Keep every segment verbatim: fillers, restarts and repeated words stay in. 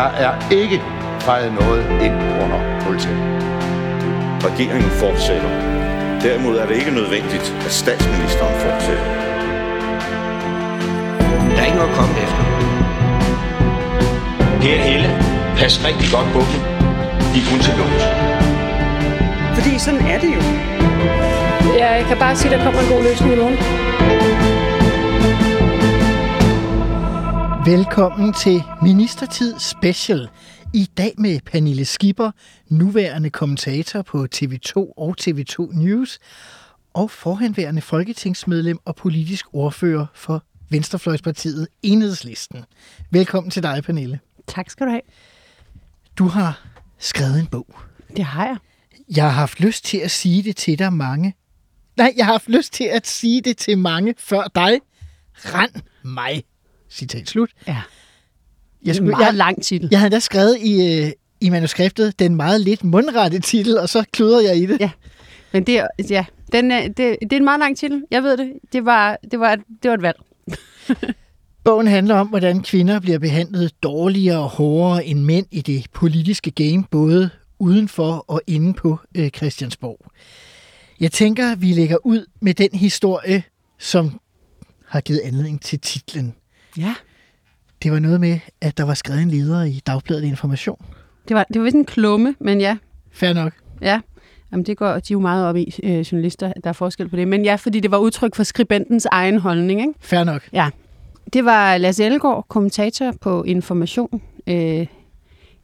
Der er ikke fejret noget ind under politikken. Regeringen fortsætter. Derimod er det ikke nødvendigt, at statsministeren fortsætter. Der er ikke noget at komme efter. Her Helle, pas rigtig godt på dem. De er kun til lås. Fordi sådan er det jo. Jeg kan bare sige, at der kommer en god løsning i morgen. Velkommen til Ministertid Special. I dag med Pernille Skipper, nuværende kommentator på T V to og T V to News, og forhenværende folketingsmedlem og politisk ordfører for Venstrefløjspartiet Enhedslisten. Velkommen til dig, Pernille. Tak skal du have. Du har skrevet en bog. Det har jeg. Jeg har haft lyst til at sige det til dig mange. Nej, jeg har haft lyst til at sige det til mange før dig. Rend mig. Citat slut. Ja. Jeg skulle, en meget jeg, lang titel. Jeg havde da skrevet i, øh, i manuskriptet den meget lidt mundrette titel, og så kludrede jeg i det. Ja, men det er, ja. Den er, det, det er en meget lang titel. Jeg ved det. Det var, det var, det var et valg. Bogen handler om, hvordan kvinder bliver behandlet dårligere og hårdere end mænd i det politiske game, både udenfor og inde på øh, Christiansborg. Jeg tænker, vi lægger ud med den historie, som har givet anledning til titlen. Ja. Det var noget med, at der var skrevet en leder i Dagbladet Information. Det var, det var vist en klumme, men ja. Fair nok. Ja, jamen det går de jo meget op i, øh, journalister, der er forskel på det. Men ja, fordi det var udtryk for skribentens egen holdning, ikke? Fair nok. Ja. Det var Lars Ellegaard, kommentator på Information. Øh,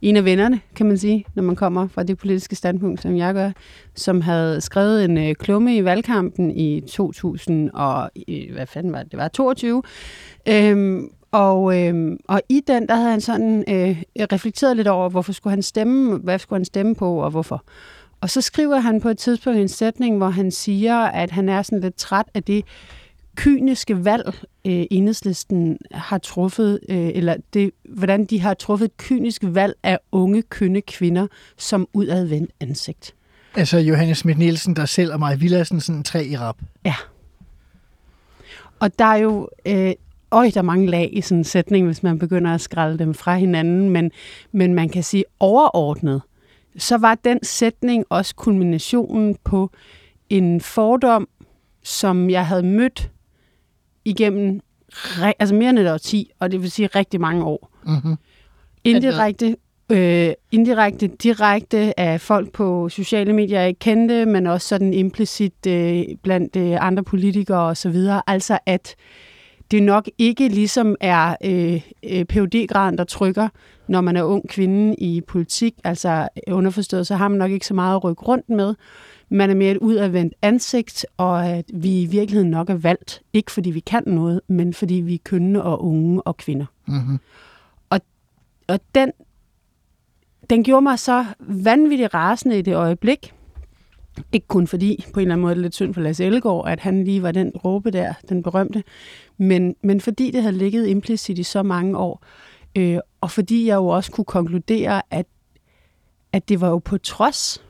en af vennerne, kan man sige, når man kommer fra det politiske standpunkt, som jeg gør, som havde skrevet en øh, klumme i valgkampen i to tusind og... Øh, hvad fanden var det? Det var toogtyve. Øh, Og, øh, og i den, der havde han sådan øh, reflekteret lidt over, hvorfor skulle han stemme, hvad skulle han stemme på, og hvorfor. Og så skriver han på et tidspunkt en sætning, hvor han siger, at han er sådan lidt træt af det kyniske valg, øh, Enhedslisten har truffet, øh, eller det, hvordan de har truffet et kynisk valg af unge, kønne kvinder som udadvendt ansigt. Altså Johannes Schmidt-Nielsen, der selv, og Maja Villadsen, sådan en træ i rap. Ja. Og der er jo... Øh, Øj, der er mange lag i sådan en sætning, hvis man begynder at skrælle dem fra hinanden, men, men man kan sige overordnet. Så var den sætning også kulminationen på en fordom, som jeg havde mødt igennem altså mere end et årti, og det vil sige rigtig mange år. Mm-hmm. Indirekte, øh, indirekte, direkte af folk på sociale medier, jeg ikke kendte, men også sådan implicit øh, blandt øh, andre politikere osv. Altså at det nok ikke ligesom er øh, øh, P H D-graden, der trykker, når man er ung kvinde i politik. Altså underforstået, så har man nok ikke så meget at rykke rundt med. Man er mere et udadvendt ansigt, og at vi i virkeligheden nok er valgt. Ikke fordi vi kan noget, men fordi vi er kønne og unge og kvinder. Mm-hmm. Og, og den, den gjorde mig så vanvittigt rasende i det øjeblik. Ikke kun fordi, på en eller anden måde, det er lidt synd for Lars Ellegaard, at han lige var den råbe der, den berømte, men, men fordi det havde ligget implicit i så mange år, øh, og fordi jeg jo også kunne konkludere, at, at det var jo på trods,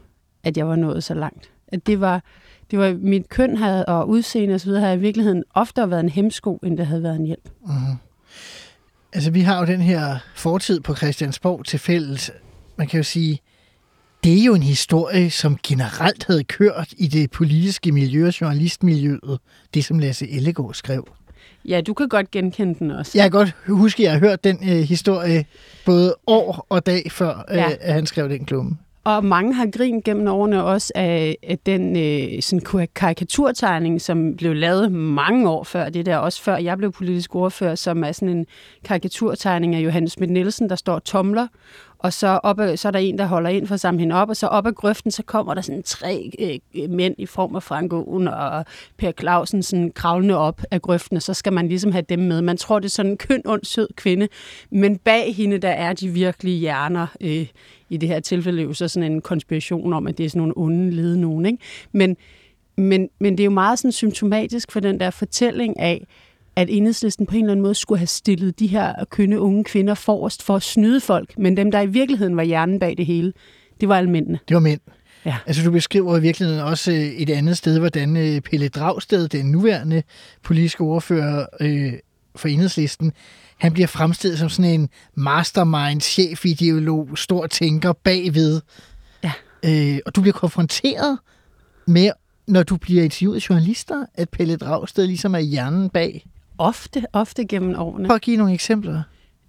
at jeg var nået så langt. At det var, det var mit køn havde, og udseende osv., havde i virkeligheden oftere været en hemsko, end det havde været en hjælp. Mm-hmm. Altså, vi har jo den her fortid på Christiansborg til fælles. Man kan jo sige... Det er jo en historie, som generelt havde kørt i det politiske miljø og journalistmiljøet, det som Lasse Ellegaard skrev. Ja, du kan godt genkende den også. Jeg kan godt huske, at jeg har hørt den øh, historie både år og dag før, øh, ja. At han skrev den klumme. Og mange har grint gennem årene også af, af den øh, sådan karikaturtegning, som blev lavet mange år før det der, også før jeg blev politisk ordfører, som er sådan en karikaturtegning af Johannes Schmidt-Nielsen, der står tomler, og så, op ad, så er der en, der holder ind for at samle hende op, og så op ad grøften, så kommer der sådan tre øh, mænd i form af Frank Aaen og Per Clausen sådan kravlende op af grøften, og så skal man ligesom have dem med. Man tror, det er sådan en køn, ond, sød kvinde, men bag hende, der er de virkelige hjerner. Øh, I det her tilfælde er jo så sådan en konspiration om, at det er sådan nogle onde lede nogen, ikke? Men, men, men det er jo meget sådan symptomatisk for den der fortælling af, at Enhedslisten på en eller anden måde skulle have stillet de her kønne unge kvinder forrest for at snyde folk, men dem, der i virkeligheden var hjernen bag det hele, det var alle mændene. Det var mænd. Ja. Altså, du beskriver i virkeligheden også et andet sted, hvordan Pelle Dragsted, den nuværende politiske ordfører, øh, for Enhedslisten, han bliver fremstillet som sådan en mastermind, chefideolog, stor tænker bagved. Ja. Øh, og du bliver konfronteret med, når du bliver interviewet journalister, at Pelle Dragsted ligesom er hjernen bag. Ofte, ofte gennem årene. Prøv at give nogle eksempler.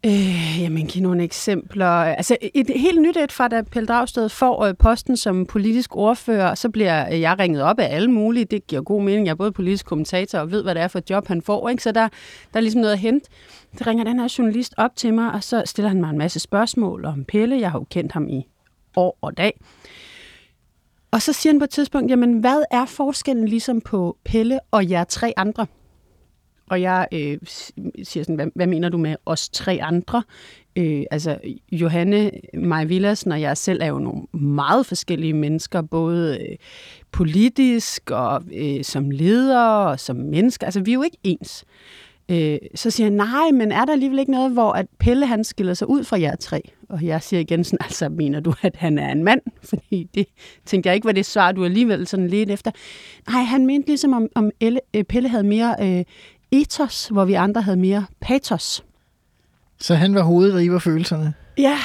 Øh, jamen, give nogle eksempler. Altså, et helt nyt et fra, da Pelle Dragsted får posten som politisk ordfører, så bliver jeg ringet op af alle mulige. Det giver god mening. Jeg er både politisk kommentator og ved, hvad det er for et job, han får. Ikke? Så der, der er ligesom noget at hente. Så ringer den her journalist op til mig, og så stiller han mig en masse spørgsmål om Pelle. Jeg har jo kendt ham i år og dag. Og så siger han på et tidspunkt, jamen, hvad er forskellen ligesom på Pelle og jer tre andre? Og jeg øh, siger sådan, hvad, hvad mener du med os tre andre? Øh, altså, Johanne, Maja Villadsen og jeg selv er jo nogle meget forskellige mennesker, både øh, politisk og øh, som leder og som mennesker. Altså, vi er jo ikke ens. Øh, så siger jeg, nej, men er der alligevel ikke noget, hvor at Pelle han skiller sig ud fra jer tre? Og jeg siger igen sådan, altså, mener du, at han er en mand? Fordi det tænkte jeg ikke, var det svar, du alligevel sådan lidt efter. Nej, han mente ligesom, om, om Elle, Pelle havde mere... Øh, ethos, hvor vi andre havde mere patos. Så han var hoveddriver følelserne? Ja,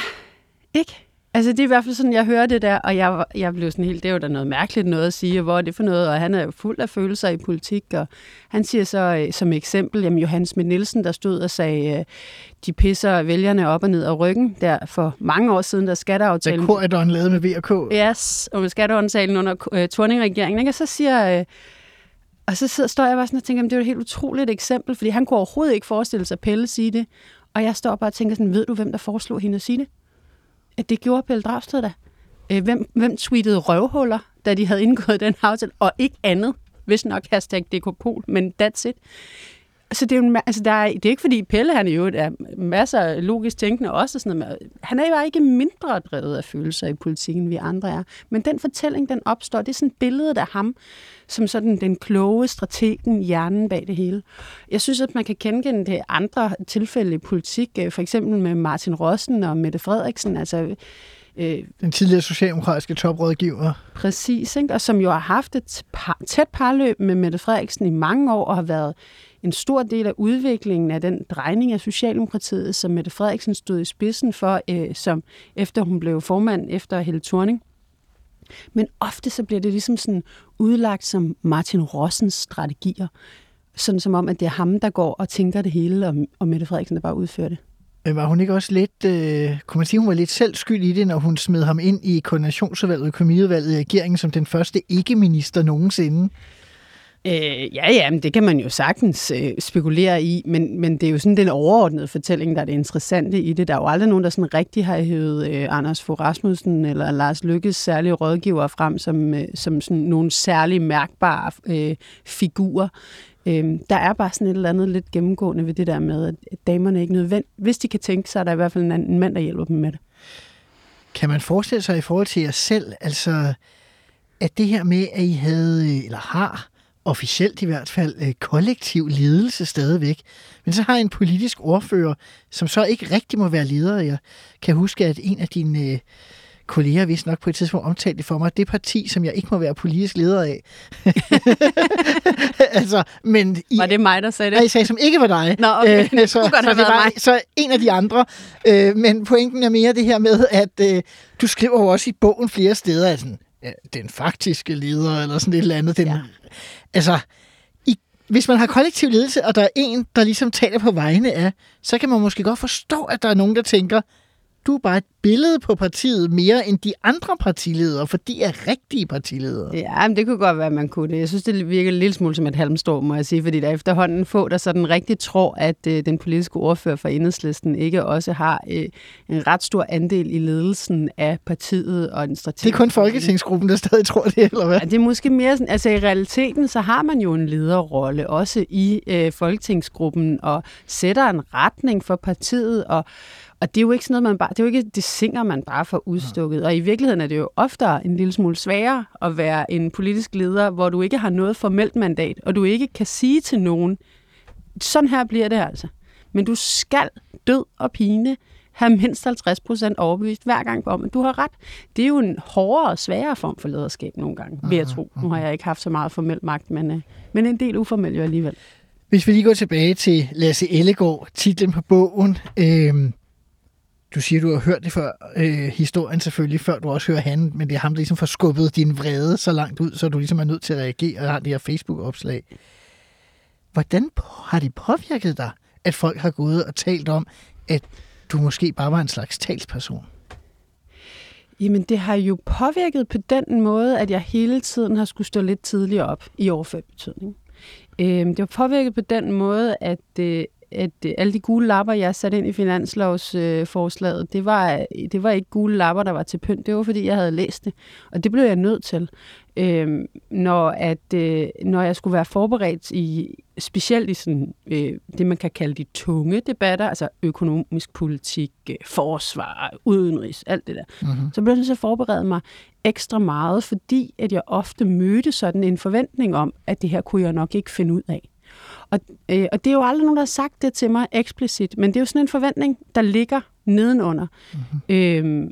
ikke? Altså, det er i hvert fald sådan, jeg hører det der, og jeg, jeg blev sådan helt, det var da noget mærkeligt noget at sige, hvor er det for noget, og han er jo fuld af følelser i politik, og han siger så som eksempel, jamen Johannes Schmidt-Nielsen, der stod og sagde, de pisser vælgerne op og ned af ryggen, der for mange år siden, der skatteaftalen... Der korridoren lavede med V og K. Yes, og med skatteaftalen under uh, Thorning-regeringen, ikke? Og så siger... Uh, Og så står jeg bare sådan og tænker, det er jo et helt utroligt eksempel, fordi han kunne overhovedet ikke forestille sig Pelle sige det. Og jeg står bare og tænker sådan, ved du, hvem der foreslog hende at sige det? At det gjorde Pelle Dragsted da. Hvem, hvem tweetede røvhuller, da de havde indgået den aftale? Og ikke andet, hvis nok hashtag Dekopol, men that's it. Så det er jo, altså der er, det er ikke fordi Pelle, han jo er masser af logisk tænkende også. Og sådan noget, han er jo ikke mindre drevet af følelser i politikken, vi andre er. Men den fortælling, den opstår, det er sådan billedet af ham, som sådan den kloge strategen, hjernen bag det hele. Jeg synes, at man kan genkende det andre tilfælde i politik, for eksempel med Martin Rossen og Mette Frederiksen, altså... Øh, den tidligere socialdemokratiske toprådgiver. Præcis, ikke? Og som jo har haft et par, tæt parløb med Mette Frederiksen i mange år, og har været en stor del af udviklingen af den drejning af Socialdemokratiet, som Mette Frederiksen stod i spidsen for, øh, som efter hun blev formand efter Helle Thorning. Men ofte så bliver det ligesom sådan udlagt som Martin Rossens strategier. Sådan som om, at det er ham, der går og tænker det hele, og, og Mette Frederiksen, der bare udfører det. Var hun ikke også lidt, øh, kunne man sige, hun var lidt selv skyld i det, når hun smed ham ind i koordinationsudvalget, økonomiudvalget i regeringen som den første ikke-minister nogensinde? Øh, ja, ja, men det kan man jo sagtens øh, spekulere i, men, men det er jo sådan den overordnede fortælling, der er det interessante i det. Der er jo aldrig nogen, der sådan rigtig har hævet øh, Anders F. Rasmussen eller Lars Løkkes særlige rådgiver frem som, øh, som sådan nogle særlig mærkbare øh, figurer. Øhm, der er bare sådan et eller andet lidt gennemgående ved det der med, at damerne ikke nødvendigt. Hvis de kan tænke, så er der i hvert fald en, anden, en mand, der hjælper dem med det. Kan man forestille sig i forhold til jer selv, altså at det her med, at I havde, eller har, officielt i hvert fald, kollektiv ledelse stadigvæk, men så har I en politisk ordfører, som så ikke rigtig må være leder. Jeg kan huske, at en af dine... kolleger vist nok på et tidspunkt omtalte for mig, det parti, som jeg ikke må være politisk leder af. altså, men I, var det mig, der sagde det? Nej, I sagde, som ikke var dig. Nå, okay. Æ, så, så, det var, så en af de andre. Æ, men pointen er mere det her med, at øh, du skriver jo også i bogen flere steder, at sådan, ja, den faktiske leder, eller sådan et eller andet. Den, ja. Altså, i, hvis man har kollektiv ledelse, og der er en, der ligesom taler på vegne af, så kan man måske godt forstå, at der er nogen, der tænker, du er bare et billede på partiet mere end de andre partiledere, for de er rigtige partiledere. Ja, men det kunne godt være, at man kunne det. Jeg synes, det virker en lille smule som et halmstrå, må jeg sige, fordi der efterhånden få, der sådan rigtig tror, at øh, den politiske ordfører for Enhedslisten ikke også har øh, en ret stor andel i ledelsen af partiet og den strategiske... Det er kun folketingsgruppen, der stadig tror det, eller hvad? Ja, det er måske mere sådan... Altså, i realiteten, så har man jo en lederrolle, også i øh, folketingsgruppen, og sætter en retning for partiet, og... Og det er jo ikke sådan noget, man bare, det er jo ikke det singer, man bare får udstukket. Og i virkeligheden er det jo oftere en lille smule sværere at være en politisk leder, hvor du ikke har noget formelt mandat, og du ikke kan sige til nogen, sådan her bliver det altså. Men du skal død og pine have mindst halvtreds procent overbevist hver gang om, at du har ret. Det er jo en hårdere og sværere form for lederskab nogle gange, vil jeg tro. Nu har jeg ikke haft så meget formel magt, men, men en del uformel jo alligevel. Hvis vi lige går tilbage til Lasse Ellegaard, titlen på bogen. Øh, du siger, du har hørt det før, øh, historien selvfølgelig, før du også hører han, men det er ham, der ligesom får skubbet din vrede så langt ud, så du ligesom er nødt til at reagere og har det her Facebook-opslag. Hvordan har det påvirket dig, at folk har gået og talt om, at du måske bare var en slags talsperson? Jamen, det har jo påvirket på den måde, at jeg hele tiden har skulle stå lidt tidligere op i overført betydning. Det var påvirket på den måde, at, at alle de gule lapper, jeg satte ind i finanslovsforslaget, det var, det var ikke gule lapper, der var til pynt. Det var, fordi jeg havde læst det, og det blev jeg nødt til. Øhm, når, at, øh, når jeg skulle være forberedt i specielt i sådan, øh, det, man kan kalde de tunge debatter, altså økonomisk politik, øh, forsvar, udenrigs, alt det der, mm-hmm. så blev jeg så forberedt mig ekstra meget, fordi at jeg ofte mødte sådan en forventning om, at det her kunne jeg nok ikke finde ud af. Og, øh, og det er jo aldrig nogen, der har sagt det til mig eksplicit, men det er jo sådan en forventning, der ligger nedenunder. Mm-hmm. Øhm,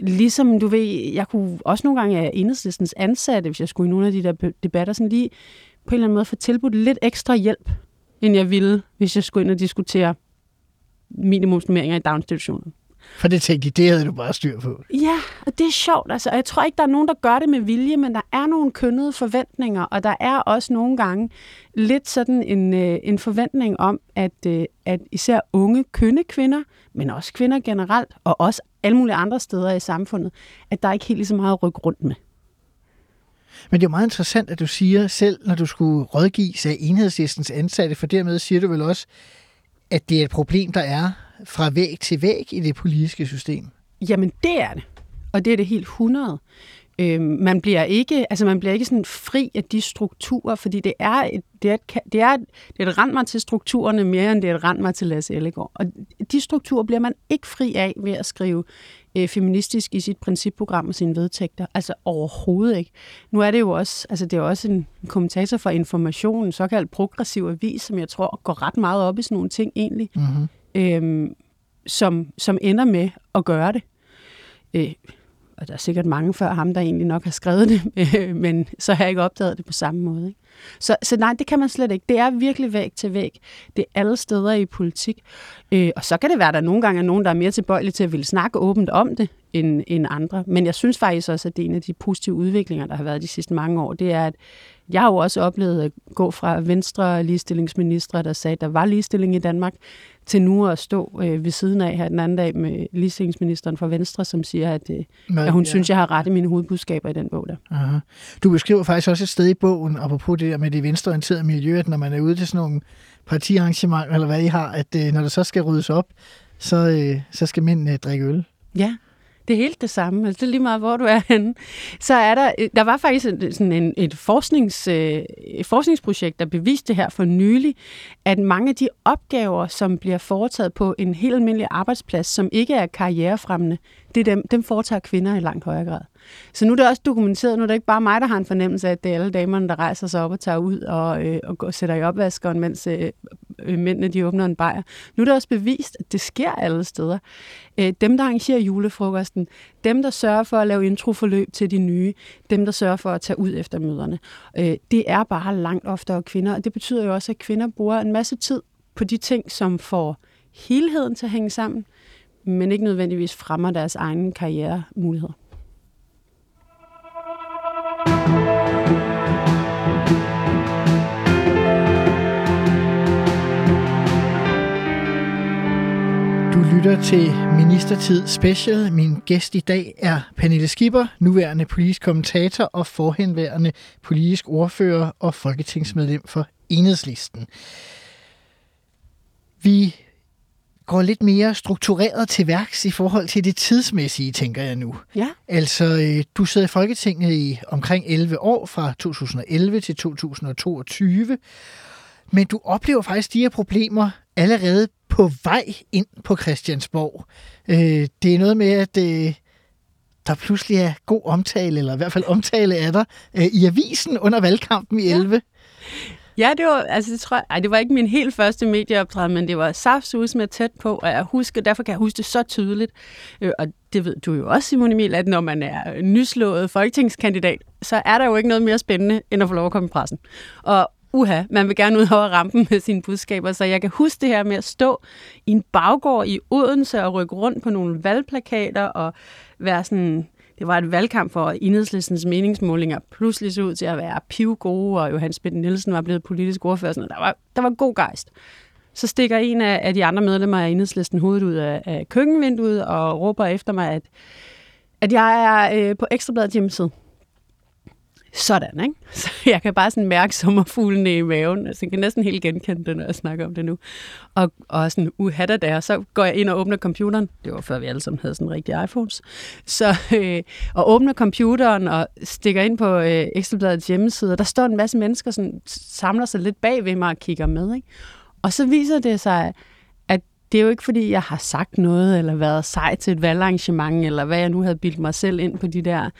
Ligesom, du ved, jeg kunne også nogle gange af Enhedslistens ansatte, hvis jeg skulle i nogle af de der debatter, sådan lige på en eller anden måde få tilbudt lidt ekstra hjælp, end jeg ville, hvis jeg skulle ind og diskutere minimumsnummeringer i daginstitutionen. For det tænkte jeg, det havde du bare styr på. Ja, og det er sjovt, altså. Og jeg tror ikke, der er nogen, der gør det med vilje, men der er nogle kønnede forventninger, og der er også nogle gange lidt sådan en, øh, en forventning om, at, øh, at især unge kønne kvinder, men også kvinder generelt, og også alle mulige andre steder i samfundet, at der ikke helt lige så meget at rykke rundt med. Men det er jo meget interessant, at du siger selv, når du skulle rådgive af Enhedslistens ansatte, for dermed siger du vel også, at det er et problem, der er fra væg til væg i det politiske system. Jamen, det er det. Og det er det helt hundrede. Øhm, man bliver ikke, altså man bliver ikke sådan fri af de strukturer, fordi det er et, det er et, det er et, det er et rend mig til strukturerne mere, end det er et rend mig til Lasse Ellegaard. Og de strukturer bliver man ikke fri af ved at skrive øh, feministisk i sit principprogram og sine vedtægter. Altså overhovedet ikke. Nu er det jo også, altså det er også en kommentator for Information, en såkaldt progressiv avis, som jeg tror går ret meget op i sådan nogle ting egentlig. Mm-hmm. Øhm, som, som ender med at gøre det. Øh, og der er sikkert mange før ham, der egentlig nok har skrevet det, øh, men så har jeg ikke opdaget det på samme måde. Ikke? Så, så nej, det kan man slet ikke. Det er virkelig væg til væg. Det er alle steder i politik. Øh, og så kan det være, at der nogle gange er nogen, der er mere tilbøjelige til at ville snakke åbent om det, end, end andre. Men jeg synes faktisk også, at det er en af de positive udviklinger, der har været de sidste mange år. Det er, at jeg har jo også oplevet at gå fra Venstre ligestillingsministre, der sagde, at der var ligestilling i Danmark, til nu at stå øh, ved siden af her den anden dag med ligestillingsministeren fra Venstre, som siger, at, øh, Men, at hun ja. synes, jeg har ret i mine hovedbudskaber i den bog der. Aha. Du beskriver faktisk også et sted i bogen, apropos det der med det venstreorienterede miljø, at når man er ude til sådan nogle partiarrangementer, eller hvad I har, at øh, når der så skal ryddes op, så, øh, så skal mænd øh, drikke øl. Ja. Det er helt det samme, altså det er lige meget, hvor du er henne. Så er der, der var faktisk sådan en, et, forsknings, et forskningsprojekt, der beviste det her for nylig, at mange af de opgaver, som bliver foretaget på en helt almindelig arbejdsplads, som ikke er karrierefremmende, det er dem, dem foretager kvinder i langt højere grad. Så nu er det også dokumenteret, nu er det ikke bare mig, der har en fornemmelse af, at det er alle damerne, der rejser sig op og tager ud og, øh, og går, sætter i opvaskeren, mens øh, mændene de åbner en bajer. Nu er det også bevist, at det sker alle steder. Øh, dem, der arrangerer julefrokosten, dem, der sørger for at lave introforløb til de nye, dem, der sørger for at tage ud efter møderne, øh, det er bare langt oftere kvinder, og det betyder jo også, at kvinder bruger en masse tid på de ting, som får helheden til at hænge sammen, men ikke nødvendigvis fremmer deres egne karrieremuligheder. Du lytter til Ministertid Special. Min gæst i dag er Pernille Skipper, nuværende politisk kommentator og forhenværende politisk ordfører og folketingsmedlem for Enhedslisten. Vi går lidt mere struktureret til værks i forhold til det tidsmæssige, tænker jeg nu. Ja. Altså, du sidder i Folketinget i omkring elleve år, fra to tusind og elleve til to tusind og toogtyve, men du oplever faktisk de her problemer allerede på vej ind på Christiansborg. Det er noget med, at der pludselig er god omtale, eller i hvert fald omtale af dig, i avisen under valgkampen i elleve. Ja. Ja, det var, altså, det, tror jeg, ej, det var ikke min helt første medieoptræden, men det var saftsus med tæt på, og jeg husker, derfor kan jeg huske det så tydeligt. Øh, og det ved du jo også, Simon Emil, at når man er nyslået folketingskandidat, så er der jo ikke noget mere spændende, end at få lov at komme i pressen. Og uha, man vil gerne ud over rampen med sine budskaber, så jeg kan huske det her med at stå i en baggård i Odense og rykke rundt på nogle valgplakater og være sådan... Det var et valgkamp, for Enhedslistens meningsmålinger pludselig så ud til at være pivgode, og Johannes Schmidt-Nielsen var blevet politisk ordfører. Sådan, der, var, der var god gejst. Så stikker en af, af de andre medlemmer af Enhedslisten hovedet ud af, af køkkenvinduet og råber efter mig, at, at jeg er øh, på Ekstrabladet hjemmeside. Sådan, ikke? Så jeg kan bare sådan mærke sommerfuglene i maven. Altså, jeg kan næsten helt genkende det, når jeg snakker om det nu. Og, og sådan, uha da da, og så går jeg ind og åbner computeren. Det var før vi alle sammen havde sådan rigtige iPhones. Så, øh, og åbner computeren og stikker ind på øh, Ekstrabladets hjemmeside, og der står en masse mennesker, sådan samler sig lidt bag ved mig og kigger med, ikke? Og så viser det sig, at det er jo ikke, fordi jeg har sagt noget, eller været sej til et valgarrangement, eller hvad jeg nu havde bildt mig selv ind på de der...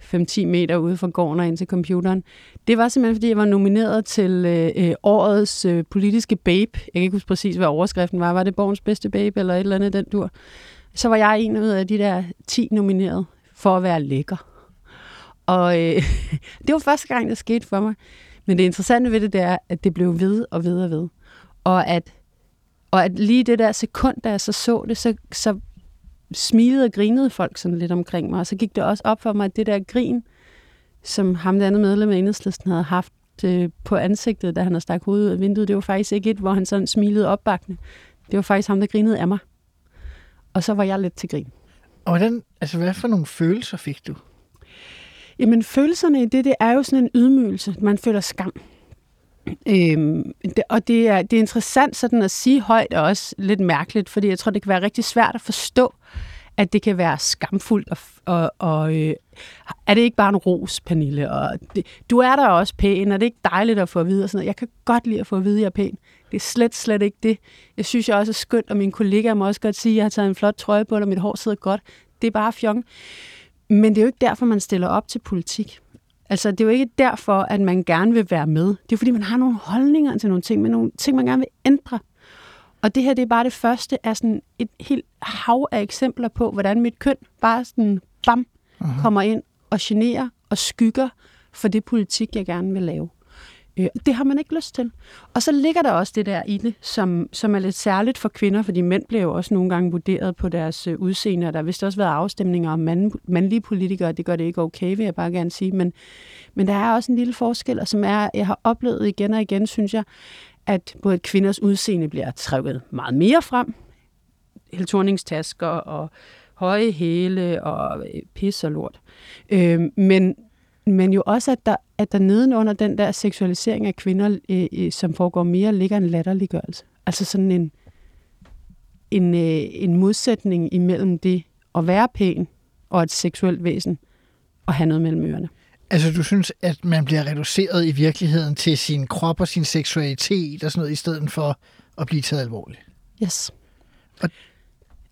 fem til ti meter ude fra gården og ind til computeren. Det var simpelthen, fordi jeg var nomineret til øh, årets øh, politiske babe. Jeg kan ikke huske præcis, hvad overskriften var. Var det Borgens bedste babe eller et eller andet den dur? Så var jeg en ud af de der ti nomineret for at være lækker. Og øh, det var første gang, det skete for mig. Men det interessante ved det, det er, at det blev ved og ved og ved. Og at, og at lige det der sekund, da jeg så så det, så... så smilede og grinede folk sådan lidt omkring mig, og så gik det også op for mig, at det der grin, som ham det andet medlem af Enhedslisten havde haft øh, på ansigtet, da han havde stak hovedet ud af vinduet, det var faktisk ikke et, hvor han sådan smilede opbakkende. Det var faktisk ham, der grinede af mig. Og så var jeg lidt til grin. Og hvordan, altså hvad for nogle følelser fik du? Jamen følelserne i det, det er jo sådan en ydmygelse. Man føler skam. Øhm, det, og det er, det er interessant sådan at sige højt og også lidt mærkeligt, fordi jeg tror, det kan være rigtig svært at forstå, at det kan være skamfuldt. Og, og, og øh, er det ikke bare en ros, Pernille? Og det, du er der også pæn, og det er ikke dejligt at få at vide? Og sådan noget. Jeg kan godt lide at få at vide, at jeg er pæn. Det er slet, slet ikke det. Jeg synes, jeg også er skønt, og mine kollegaer må også godt sige, at jeg har taget en flot trøje på, og mit hår sidder godt. Det er bare fjong. Men det er jo ikke derfor, man stiller op til politik. Altså, det er jo ikke derfor, at man gerne vil være med. Det er fordi, man har nogle holdninger til nogle ting, men nogle ting, man gerne vil ændre. Og det her, det er bare det første af sådan et helt hav af eksempler på, hvordan mit køn bare sådan, bam, Aha. kommer ind og generer og skygger for det politik, jeg gerne vil lave. Det har man ikke lyst til. Og så ligger der også det der i det, som, som er lidt særligt for kvinder, fordi mænd bliver jo også nogle gange vurderet på deres udseende, og der har vist også været afstemninger om mand, mandlige politikere, det gør det ikke okay, vil jeg bare gerne sige, men, men der er også en lille forskel, og som er, jeg har oplevet igen og igen, synes jeg, at både kvinders udseende bliver trukket meget mere frem, Helle Thornings tasker og høje hæle og pis og lort. Øh, men Men jo også, at der, at der nedenunder den der seksualisering af kvinder, øh, øh, som foregår mere, ligger en latterliggørelse. Altså sådan en, en, øh, en modsætning imellem det at være pæn og et seksuelt væsen og have noget mellem ørerne. Altså du synes, at man bliver reduceret i virkeligheden til sin krop og sin seksualitet og sådan noget, i stedet for at blive taget alvorligt? Yes. Og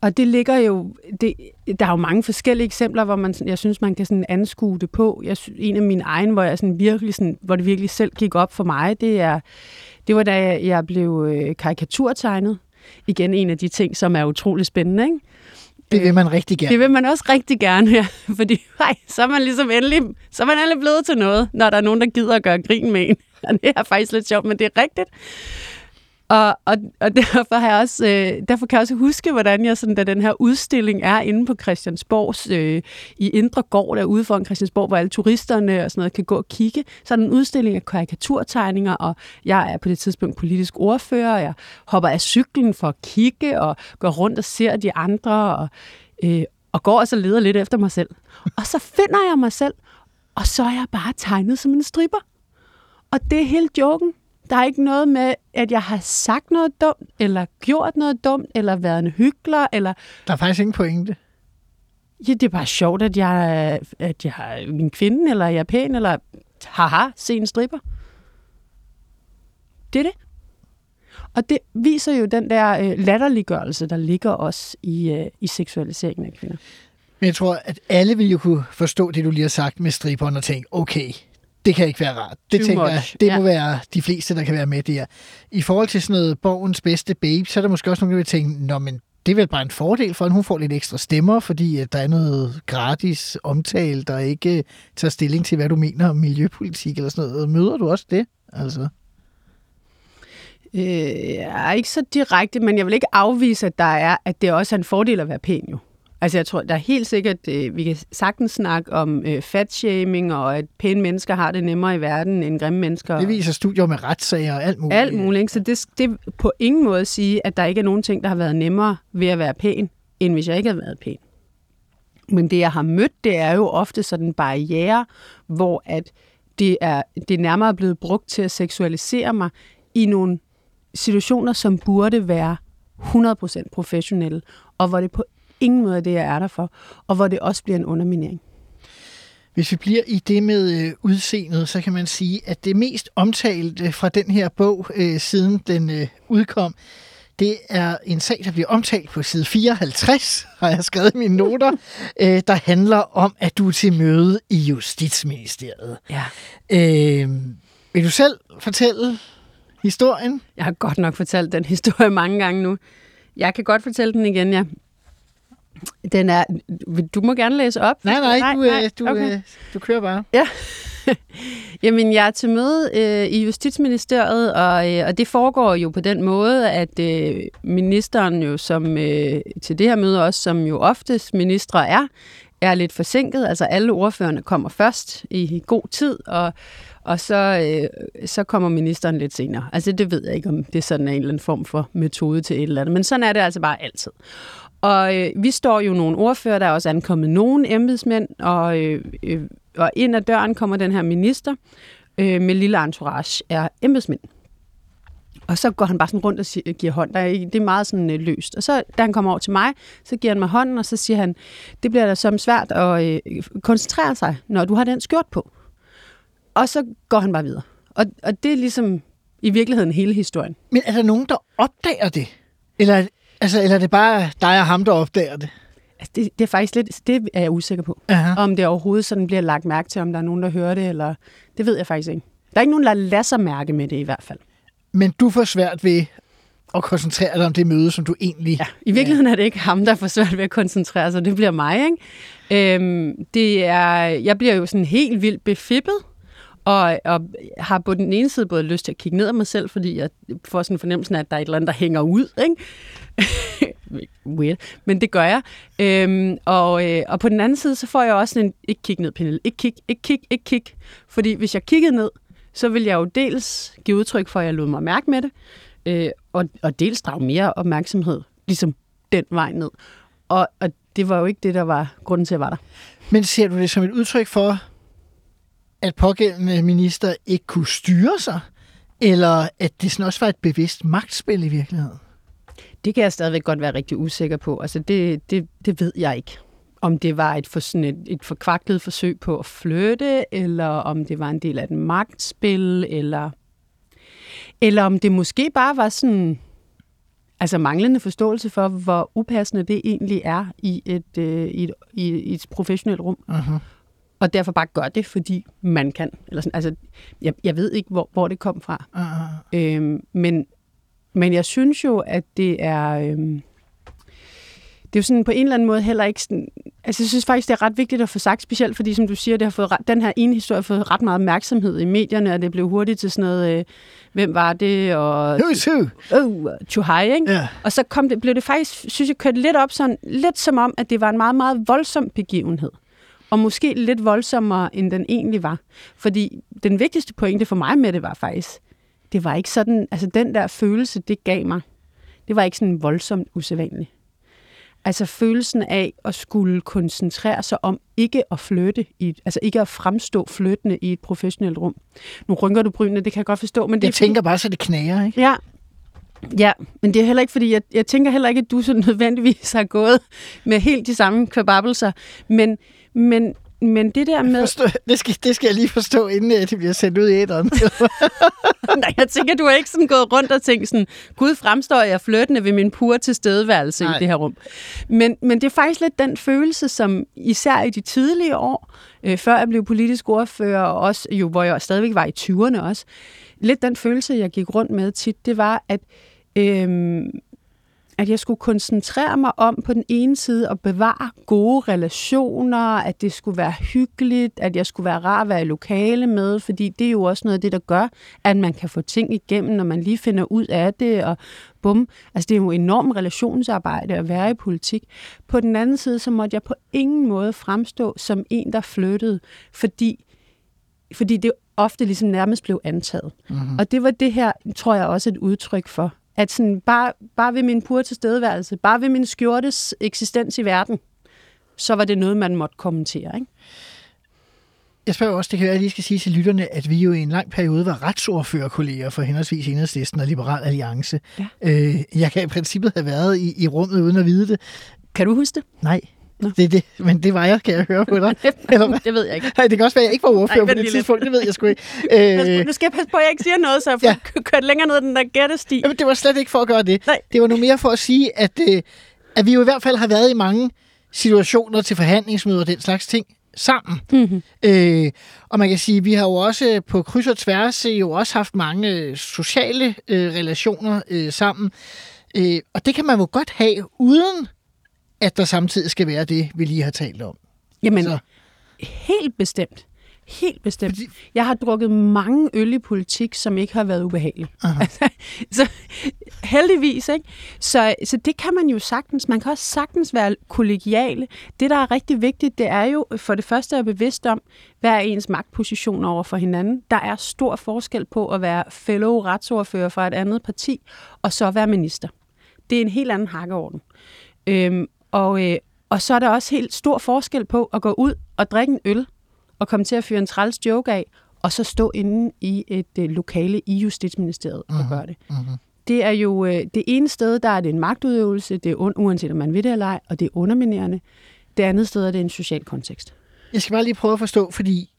Og det ligger jo, det, der er jo mange forskellige eksempler, hvor man, jeg synes, man kan sådan anskue det på. Jeg synes, en af mine egne, hvor jeg sådan virkelig sådan, hvor det virkelig selv gik op for mig, det er, det var da jeg, jeg blev karikaturtegnet. Igen en af de ting, som er utrolig spændende, ikke? Det vil man rigtig gerne. Det vil man også rigtig gerne, ja. Fordi ej, så er man ligesom endelig, så er man endelig blevet til noget, når der er nogen, der gider at gøre grin med en. Og det er faktisk lidt sjovt, men det er rigtigt. Og, og, og derfor, har jeg også, øh, derfor kan jeg også huske, hvordan jeg, sådan, da den her udstilling er inde på Christiansborgs, øh, i Indre Gård, der ude foran Christiansborg, hvor alle turisterne og sådan noget kan gå og kigge, så er der en udstilling af karikaturtegninger, og jeg er på det tidspunkt politisk ordfører, og jeg hopper af cyklen for at kigge, og går rundt og ser de andre, og, øh, og går og så leder lidt efter mig selv. Og så finder jeg mig selv, og så er jeg bare tegnet som en stripper. Og det er helt joken. Der er ikke noget med, at jeg har sagt noget dumt, eller gjort noget dumt, eller været en hykler, eller... Der er faktisk ingen pointe. Ja, det er bare sjovt, at jeg, at jeg er en kvinde, eller jeg er pæn, eller haha, se en stripper. Det er det. Og det viser jo den der øh, latterliggørelse, der ligger også i, øh, i seksualiseringen af kvinder. Men jeg tror, at alle ville jo kunne forstå det, du lige har sagt med stripperen, og tænke, okay... Det kan ikke være rart. Det, tænker jeg, det må ja. være de fleste, der kan være med der. I forhold til sådan noget Borgens bedste babe, så er der måske også nogen, der vil tænke, nå, men det er vel bare en fordel for, at hun får lidt ekstra stemmer, fordi der er noget gratis omtale, der ikke tager stilling til, hvad du mener om miljøpolitik eller sådan noget. Møder du også det? Altså. Øh, ikke så direkte, men jeg vil ikke afvise, at der er, at det også er en fordel at være pæn jo. Altså jeg tror, der er helt sikkert, øh, vi kan sagtens snakke om øh, fatshaming, og at pæne mennesker har det nemmere i verden end grimme mennesker. Det viser studier med retssager og alt muligt. Alt muligt, ikke? Så det, det på ingen måde at sige, at der ikke er nogen ting, der har været nemmere ved at være pæn, end hvis jeg ikke havde været pæn. Men det, jeg har mødt, det er jo ofte sådan en barriere, hvor at det er, det er nærmere blevet brugt til at seksualisere mig i nogle situationer, som burde være hundrede procent professionelle, og hvor det på ingen måde er det, jeg er der for, og hvor det også bliver en underminering. Hvis vi bliver i det med udseendet, så kan man sige, at det mest omtalte fra den her bog, siden den udkom, det er en sag, der bliver omtalt på side fireoghalvtreds, har jeg skrevet i mine noter, der handler om, at du er til møde i Justitsministeriet. Ja. Øh, vil du selv fortælle historien? Jeg har godt nok fortalt den historie mange gange nu. Jeg kan godt fortælle den igen, ja. Den er, du må gerne læse op. Nej, nej, nej, du, nej du, okay. øh, du kører bare. Ja. Jamen, jeg er til møde øh, i Justitsministeriet, og, øh, og det foregår jo på den måde, at øh, ministeren jo som øh, til det her møde også, som jo oftest ministre er, er lidt forsinket. Altså alle ordførerne kommer først i god tid, og, og så, øh, så kommer ministeren lidt senere. Altså det ved jeg ikke, om det sådan er en eller anden form for metode til et eller andet, men sådan er det altså bare altid. Og øh, vi står jo nogle ordfører, der er også ankommet nogle embedsmænd, og, øh, øh, og ind ad døren kommer den her minister øh, med lille entourage af embedsmænd. Og så går han bare sådan rundt og siger, giver hånd. Der er ikke, det er meget sådan øh, løst. Og så, da han kommer over til mig, så giver han mig hånden, og så siger han, det bliver da som svært at øh, koncentrere sig, når du har den skjort på. Og så går han bare videre. Og, og det er ligesom i virkeligheden hele historien. Men er der nogen, der opdager det? Eller Altså, eller er det bare dig og ham, der opdager det? Altså, det, det er faktisk lidt... Det er jeg usikker på. Aha. Om det overhovedet sådan bliver lagt mærke til, om der er nogen, der hører det, eller... Det ved jeg faktisk ikke. Der er ikke nogen, der lader sig mærke med det i hvert fald. Men du får svært ved at koncentrere dig om det møde, som du egentlig... Ja, i virkeligheden er det ikke ham, der får svært ved at koncentrere sig. Det bliver mig, ikke? Øhm, det er... Jeg bliver jo sådan helt vildt befippet, og, og har på den ene side både lyst til at kigge ned af mig selv, fordi jeg får sådan fornemmelsen af, at der er et eller andet, der hænger ud, ikke? Weird. Men det gør jeg. Øhm, og, øh, og på den anden side, så får jeg også sådan en, ikke kig ned, Pernille. Ikke kig, ikke kig, ikke kig. Fordi hvis jeg kiggede ned, så ville jeg jo dels give udtryk for, at jeg lod mig mærke med det, øh, og, og dels drage mere opmærksomhed, ligesom den vej ned. Og, og det var jo ikke det, der var grunden til, at jeg var der. Men ser du det som et udtryk for, at pågældende minister ikke kunne styre sig, eller at det sådan også var et bevidst magtspil i virkeligheden? Det kan jeg stadigvæk godt være rigtig usikker på. Altså det, det, det ved jeg ikke. Om det var et, for sådan et, et forkvaklet forsøg på at flytte, eller om det var en del af et magtspil, eller, eller om det måske bare var sådan, altså manglende forståelse for, hvor upassende det egentlig er i et, øh, i et, i et professionelt rum. Uh-huh. Og derfor bare gør det, fordi man kan. Eller sådan. Altså, jeg, jeg ved ikke, hvor, hvor det kom fra. Uh-huh. Øhm, men... Men jeg synes jo, at det er, øhm, det er jo sådan på en eller anden måde heller ikke sådan, altså jeg synes faktisk, det er ret vigtigt at få sagt, specielt fordi, som du siger, det har fået ret, den her ene historie har fået ret meget opmærksomhed i medierne, og det blev hurtigt til sådan noget, øh, hvem var det, og oh, Chuhai, ikke? Yeah. Og så kom det, blev det faktisk, synes jeg, kørt lidt op sådan, lidt som om, at det var en meget, meget voldsom begivenhed. Og måske lidt voldsommere, end den egentlig var. Fordi den vigtigste pointe for mig med det var faktisk, det var ikke sådan, altså den der følelse, det gav mig, det var ikke sådan voldsomt usædvanligt. Altså følelsen af at skulle koncentrere sig om ikke at flytte, i et, altså ikke at fremstå flyttende i et professionelt rum. Nu rynker du brynene, det kan jeg godt forstå. Men det jeg tænker fordi, bare, så det knager, ikke? Ja, ja, men det er heller ikke, fordi jeg, jeg tænker heller ikke, at du så nødvendigvis har gået med helt de samme kvababelser, men... men Men det der med... Forstå, det, skal, det skal jeg lige forstå, inden det bliver sendt ud i æderen. Nej, jeg tænker, du har ikke sådan gået rundt og tænkt sådan, gud, fremstår jeg flirtende ved min pure tilstedeværelse. Nej. I det her rum. Men, men det er faktisk lidt den følelse, som især i de tidlige år, øh, før jeg blev politisk ordfører, og også, jo, hvor jeg stadigvæk var i tyverne også, lidt den følelse, jeg gik rundt med tit, det var, at... Øh, at jeg skulle koncentrere mig om på den ene side at bevare gode relationer, at det skulle være hyggeligt, at jeg skulle være rar at være i lokale med, fordi det er jo også noget af det, der gør, at man kan få ting igennem, når man lige finder ud af det, og bum, altså det er jo enormt relationsarbejde at være i politik. På den anden side, så måtte jeg på ingen måde fremstå som en, der flyttede, fordi, fordi det ofte ligesom nærmest blev antaget. Mm-hmm. Og det var det her, tror jeg, også et udtryk for. At sådan, bare, bare ved min pure tilstedeværelse, bare ved min skjortes eksistens i verden, så var det noget, man måtte kommentere, ikke? Jeg spørger også, det kan være, at jeg lige skal sige til lytterne, at vi jo i en lang periode var retsordførerkolleger for henholdsvis Enhedslisten og Liberal Alliance. Ja. Øh, jeg kan i princippet have været i, i rummet uden at vide det. Kan du huske det? Nej. Det, det, men det var jeg, kan jeg høre på dig. Eller det ved jeg ikke. Nej, det kan også være, jeg ikke var ordfører på det tidspunkt. Det ved jeg sgu ikke. Æh... Nu skal jeg passe på, at jeg ikke siger noget, så jeg får ja. kørt længere ned ad den der gættesti. Jamen, det var slet ikke for at gøre det. Nej. Det var nu mere for at sige, at, at vi jo i hvert fald har været i mange situationer til forhandlingsmøder og den slags ting sammen. Mm-hmm. Øh, og man kan sige, at vi har jo også på kryds og tværs jo også haft mange sociale øh, relationer øh, sammen. Øh, og det kan man jo godt have uden at der samtidig skal være det, vi lige har talt om. Jamen, så. helt bestemt. Helt bestemt. Fordi... Jeg har drukket mange øl i politik, som ikke har været ubehageligt. Så heldigvis, ikke? Så, så det kan man jo sagtens. Man kan også sagtens være kollegiale. Det, der er rigtig vigtigt, det er jo for det første at være bevidst om, hvad er ens magtposition over for hinanden. Der er stor forskel på at være fellow retsordfører fra et andet parti, og så være minister. Det er en helt anden hakkeorden. Øhm, Og, øh, og så er der også helt stor forskel på at gå ud og drikke en øl og komme til at fyre en træls joke af, og så stå inde i et øh, lokale i Justitsministeriet og uh-huh, gøre det. Uh-huh. Det er jo øh, det ene sted, der er det en magtudøvelse, det er un- uanset om man ved det eller ej, og det er underminerende. Det andet sted er det en social kontekst. Jeg skal bare lige prøve at forstå, fordi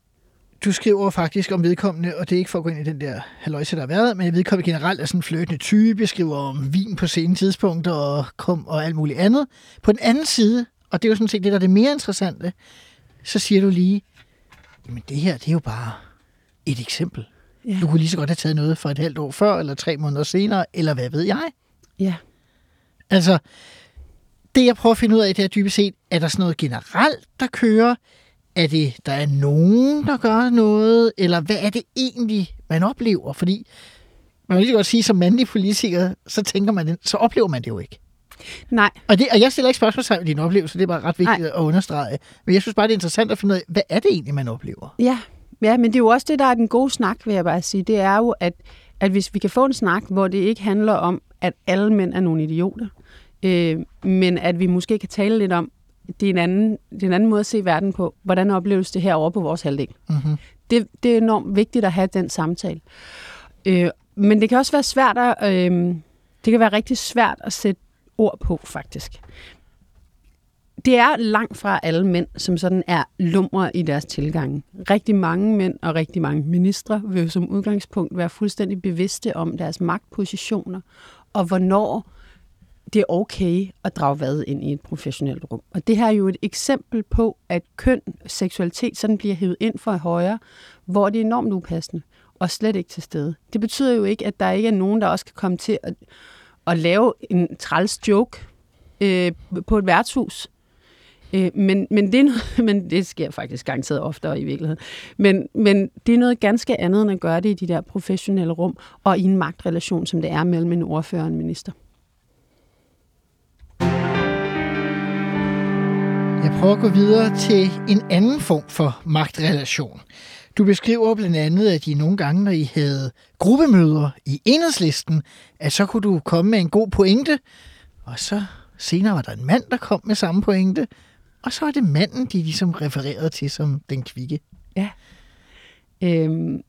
du skriver faktisk om vedkommende, og det er ikke for at gå ind i den der haløjse, der har været, men vedkommende generelt er sådan en flirtende type, skriver om vin på sene tidspunkter og kom og alt muligt andet. På den anden side, og det er jo sådan set det, der er det mere interessante, så siger du lige, men det her, det er jo bare et eksempel. Ja. Du kunne lige så godt have taget noget for et halvt år før, eller tre måneder senere, eller hvad ved jeg? Ja. Altså, det jeg prøver at finde ud af, det er dybest set, er der sådan noget generelt, der kører? Er det, der er nogen, der gør noget? Eller hvad er det egentlig, man oplever? Fordi man kan lige godt sige, som mandlig politiker, så tænker man det, så oplever man det jo ikke. Nej. Og, det, og jeg stiller ikke spørgsmålstegn ved din oplevelse, det er bare ret vigtigt Nej. at understrege. Men jeg synes bare, det er interessant at finde ud af, hvad er det egentlig, man oplever? Ja, ja, men det er jo også det, der er den gode snak, vil jeg bare sige. Det er jo, at, at hvis vi kan få en snak, hvor det ikke handler om, at alle mænd er nogle idioter, øh, men at vi måske kan tale lidt om, Det er, en anden, det er en anden måde at se verden på. Hvordan opleves det herovre på vores halvdel? Mm-hmm. Det, det er enormt vigtigt at have den samtale. Øh, men det kan også være svært at... Øh, det kan være rigtig svært at sætte ord på, faktisk. Det er langt fra alle mænd, som sådan er lumre i deres tilgange. Rigtig mange mænd og rigtig mange ministre vil som udgangspunkt være fuldstændig bevidste om deres magtpositioner, og hvornår det er okay at drage vade ind i et professionelt rum. Og det her er jo et eksempel på, at køn og seksualitet sådan bliver hævet ind fra højre, hvor det er enormt upassende, og slet ikke til stede. Det betyder jo ikke, at der ikke er nogen, der også kan komme til at, at lave en træls joke øh, på et værtshus. Øh, men, men, det er noget, men det sker faktisk garanteret oftere i virkeligheden. Men, men det er noget ganske andet, end at gøre det i de der professionelle rum, og i en magtrelation, som det er mellem en ordfører og en minister. Jeg prøver at gå videre til en anden form for magtrelation. Du beskriver blandt andet, at I nogle gange, når I havde gruppemøder i Enhedslisten, at så kunne du komme med en god pointe, og så senere var der en mand, der kom med samme pointe, og så er det manden, de ligesom refererede til som den kvikke. Ja, øhm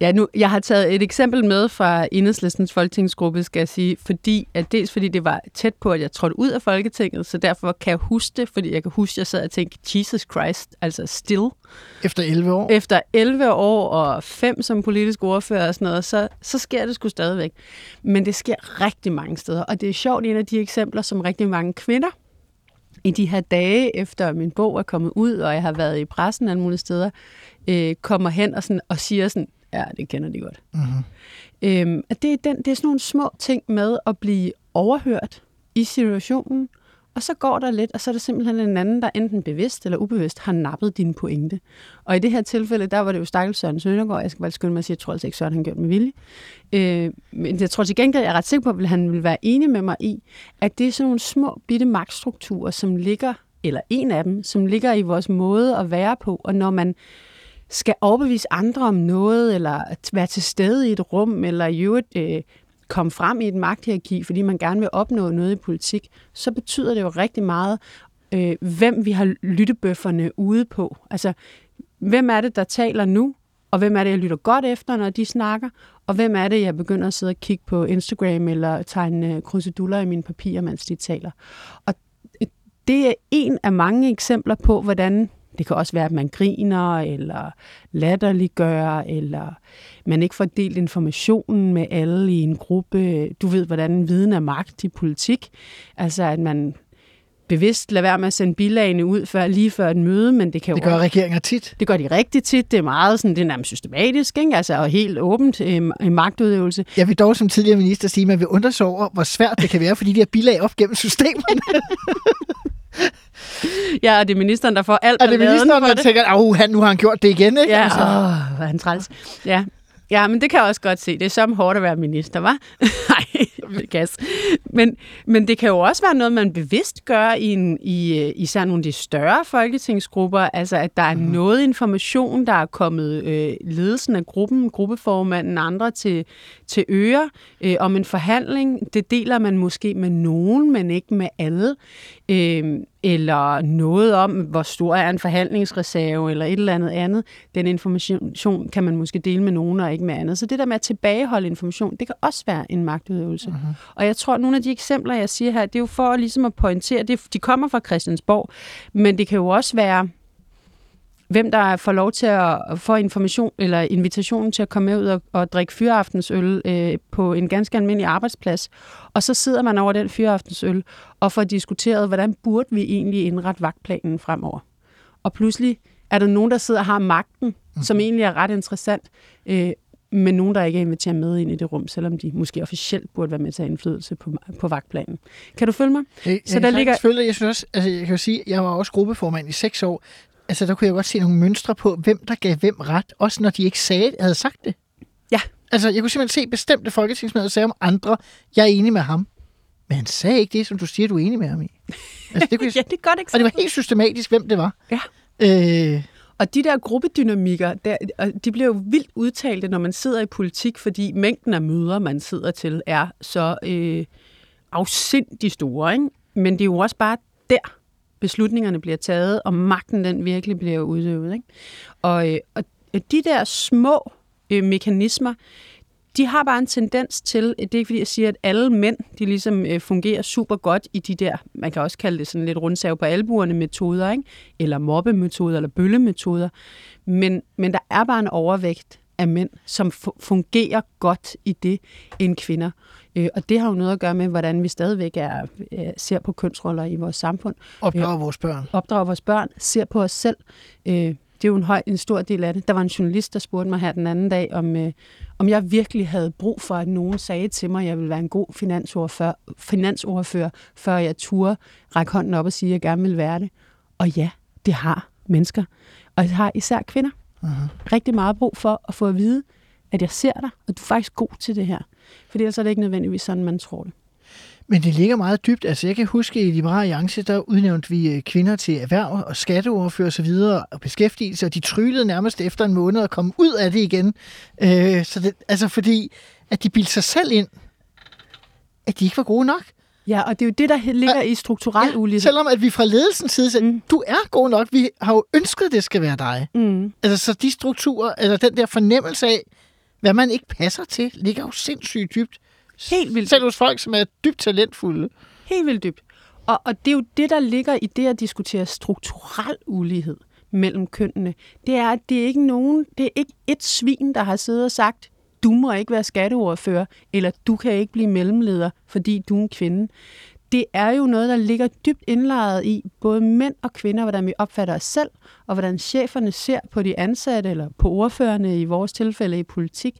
Ja, nu, jeg har taget et eksempel med fra Enhedslistens folketingsgruppe, skal jeg sige, fordi, at dels fordi det var tæt på, at jeg trådte ud af Folketinget, så derfor kan jeg huske det, fordi jeg kan huske, at jeg sad og tænkte, Jesus Christ, altså still. Efter elleve år? Efter elleve år og fem som politisk ordfører og sådan noget, så, så sker det sgu stadigvæk. Men det sker rigtig mange steder, og det er sjovt, en af de eksempler, som rigtig mange kvinder i de her dage, efter min bog er kommet ud, og jeg har været i pressen alle mulige steder, øh, kommer hen og, sådan, og siger sådan, ja, det kender de godt. Uh-huh. Øhm, det, er den, det er sådan nogle små ting med at blive overhørt, i situationen, og så går der lidt, og så er der simpelthen en anden, der enten bevidst eller ubevidst har nappet dine pointe. Og i det her tilfælde, der var det jo stakkel Søren Søndergaard, jeg skal bare skynde mig at sige, jeg tror altså ikke, Søren han gjorde det med vilje. Øh, men jeg tror til gengæld, jeg er ret sikker på, at han vil være enig med mig i, at det er sådan nogle små bitte magtstrukturer, som ligger, eller en af dem, som ligger i vores måde at være på, og når man skal overbevise andre om noget, eller være til stede i et rum, eller i øvrigt øh, komme frem i et magthierarki, fordi man gerne vil opnå noget i politik, så betyder det jo rigtig meget, øh, hvem vi har lyttebøfferne ude på. Altså, hvem er det, der taler nu, og hvem er det, jeg lytter godt efter, når de snakker, og hvem er det, jeg begynder at sidde og kigge på Instagram, eller tegne kruseduller i mine papirer, mens de taler. Og det er en af mange eksempler på, hvordan det kan også være, at man griner, eller latterliggør, eller man ikke får delt informationen med alle i en gruppe. Du ved, hvordan viden er magt i politik. Altså, at man bevidst lader være med at sende bilagene ud før, lige før et møde, men det kan det jo... Det gør regeringer tit. Det gør de rigtig tit. Det er meget sådan, det er nærmest systematisk, ikke? Altså, og helt åbent øh, i magtudøvelse. Jeg vil dog som tidligere minister sige, at man vil undre sig over, hvor svært det kan være, fordi de har bilag op gennem systemerne. Ja, og det er ministeren, der får alt. Og det er ministeren, der tænker, at nu har han gjort det igen, ikke? Ja, altså. Åh, hvad han træls. Ja. Ja, men det kan jeg også godt se. Det er så hårdt at være minister, hva'? Nej, gas. Men, men det kan jo også være noget, man bevidst gør i, en, i især nogle af de større folketingsgrupper. Altså, at der er mm. noget information, der er kommet øh, ledelsen af gruppen, gruppeformanden og andre til, til øre øh, om en forhandling. Det deler man måske med nogen, men ikke med alle. Øh, eller noget om, hvor stor er en forhandlingsreserve, eller et eller andet andet. Den information kan man måske dele med nogen, og ikke med andet. Så det der med at tilbageholde information, det kan også være en magtudøvelse. Uh-huh. Og jeg tror, at nogle af de eksempler, jeg siger her, det er jo for ligesom at pointere, det, de kommer fra Christiansborg, men det kan jo også være, hvem der får lov til at få information, eller invitationen til at komme med ud og, og drikke fyraftensøl øh, på en ganske almindelig arbejdsplads. Og så sidder man over den fyraftensøl og får diskuteret, hvordan burde vi egentlig indrette vagtplanen fremover. Og pludselig er der nogen, der sidder og har magten, mm. som egentlig er ret interessant, øh, men nogen, der ikke er inviteret med ind i det rum, selvom de måske officielt burde være med til at have indflydelse på, på vagtplanen. Kan du følge mig? Jeg, Så jeg, der jeg, ligger... følge, jeg synes også, altså, jeg kan jo sige, jeg var også gruppeformand i seks år. Altså, der kunne jeg godt se nogle mønstre på, hvem der gav hvem ret, også når de ikke sagde, havde sagt det. Ja. Altså, jeg kunne simpelthen se bestemte folketingsmedlemmer sagde om andre, jeg er enig med ham. Men han sagde ikke det, som du siger, du er enig med ham i. Altså, det kunne jeg... ja, det er godt eksempel. Og det var helt systematisk, hvem det var. Ja. Øh... Og de der gruppedynamikker, der, de bliver jo vildt udtalte, når man sidder i politik, fordi mængden af møder, man sidder til, er så øh, afsindig store, ikke? Men det er jo også bare der, beslutningerne bliver taget, og magten den virkelig bliver udøvet, ikke? Og, øh, og de der små øh, mekanismer, de har bare en tendens til, det er ikke fordi jeg siger, at alle mænd, de ligesom øh, fungerer super godt i de der, man kan også kalde det sådan lidt rundsav på albuerne metoder, ikke? Eller mobbemetoder, eller bøllemetoder, men, men der er bare en overvægt af mænd, som fu- fungerer godt i det end kvinder. Øh, og det har jo noget at gøre med, hvordan vi stadigvæk er, øh, ser på kønsroller i vores samfund. Opdrager øh, vores børn. Opdrager vores børn, ser på os selv. Øh, det er jo en, høj, en stor del af det. Der var en journalist, der spurgte mig her den anden dag, om, øh, om jeg virkelig havde brug for, at nogen sagde til mig, at jeg ville være en god finansordfører, finansordfører før jeg turde række hånden op og sige, at jeg gerne ville være det. Og ja, det har mennesker. Og det har især kvinder. Uh-huh. Rigtig meget brug for at få at vide, at jeg ser dig, og du er faktisk god til det her. For ellers er det ikke nødvendigvis sådan, man tror det. Men det ligger meget dybt. Altså, jeg kan huske, i Liberal Alliance, der udnævnte vi kvinder til erhverv og skatteordfører og så videre, og beskæftigelse, og de tryllede nærmest efter en måned og kom ud af det igen. Øh, så det, altså, fordi at de bildte sig selv ind, at de ikke var gode nok. Ja, og det er jo det, der ligger og, i strukturel ja, ulighed. Selvom at vi fra ledelsens side siger, mm. du er god nok, vi har jo ønsket, at det skal være dig. Mm. Altså, så de strukturer, altså den der fornemmelse af, hvad man ikke passer til, ligger jo sindssygt dybt. Helt vildt. Selv hos folk, som er dybt talentfulde. Helt vildt dybt. Og, og det er jo det, der ligger i det at diskutere strukturel ulighed mellem kønnene. Det er, at det er ikke nogen, det er ikke et svin, der har siddet og sagt, du må ikke være skatteordfører, eller du kan ikke blive mellemleder, fordi du er en kvinde. Det er jo noget, der ligger dybt indlejret i både mænd og kvinder, hvordan vi opfatter os selv, og hvordan cheferne ser på de ansatte, eller på ordførerne i vores tilfælde i politik.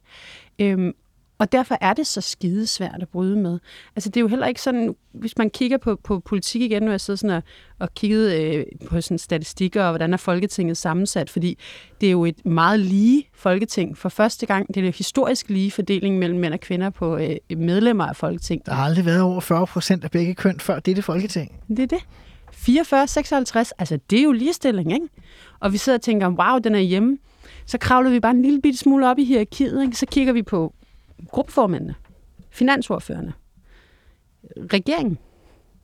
Øhm, Og derfor er det så skidesvært at bryde med. Altså det er jo heller ikke sådan, hvis man kigger på, på politik igen, når jeg sidder sådan og, og kigget øh, på sådan statistikker og hvordan er Folketinget sammensat, fordi det er jo et meget lige Folketing for første gang. Det er jo historisk lige fordeling mellem mænd og kvinder på øh, medlemmer af Folketinget. Der har aldrig været over fyrre procent af begge køn før dette Folketing. Det er det. fireogfyrre, seksoghalvtreds, altså det er jo ligestilling, ikke? Og vi sidder og tænker, wow, den er hjemme. Så kravler vi bare en lille bitte smule op i hierarkiet, ikke? Så kigger vi på gruppeformændene, finansordførerne, regeringen,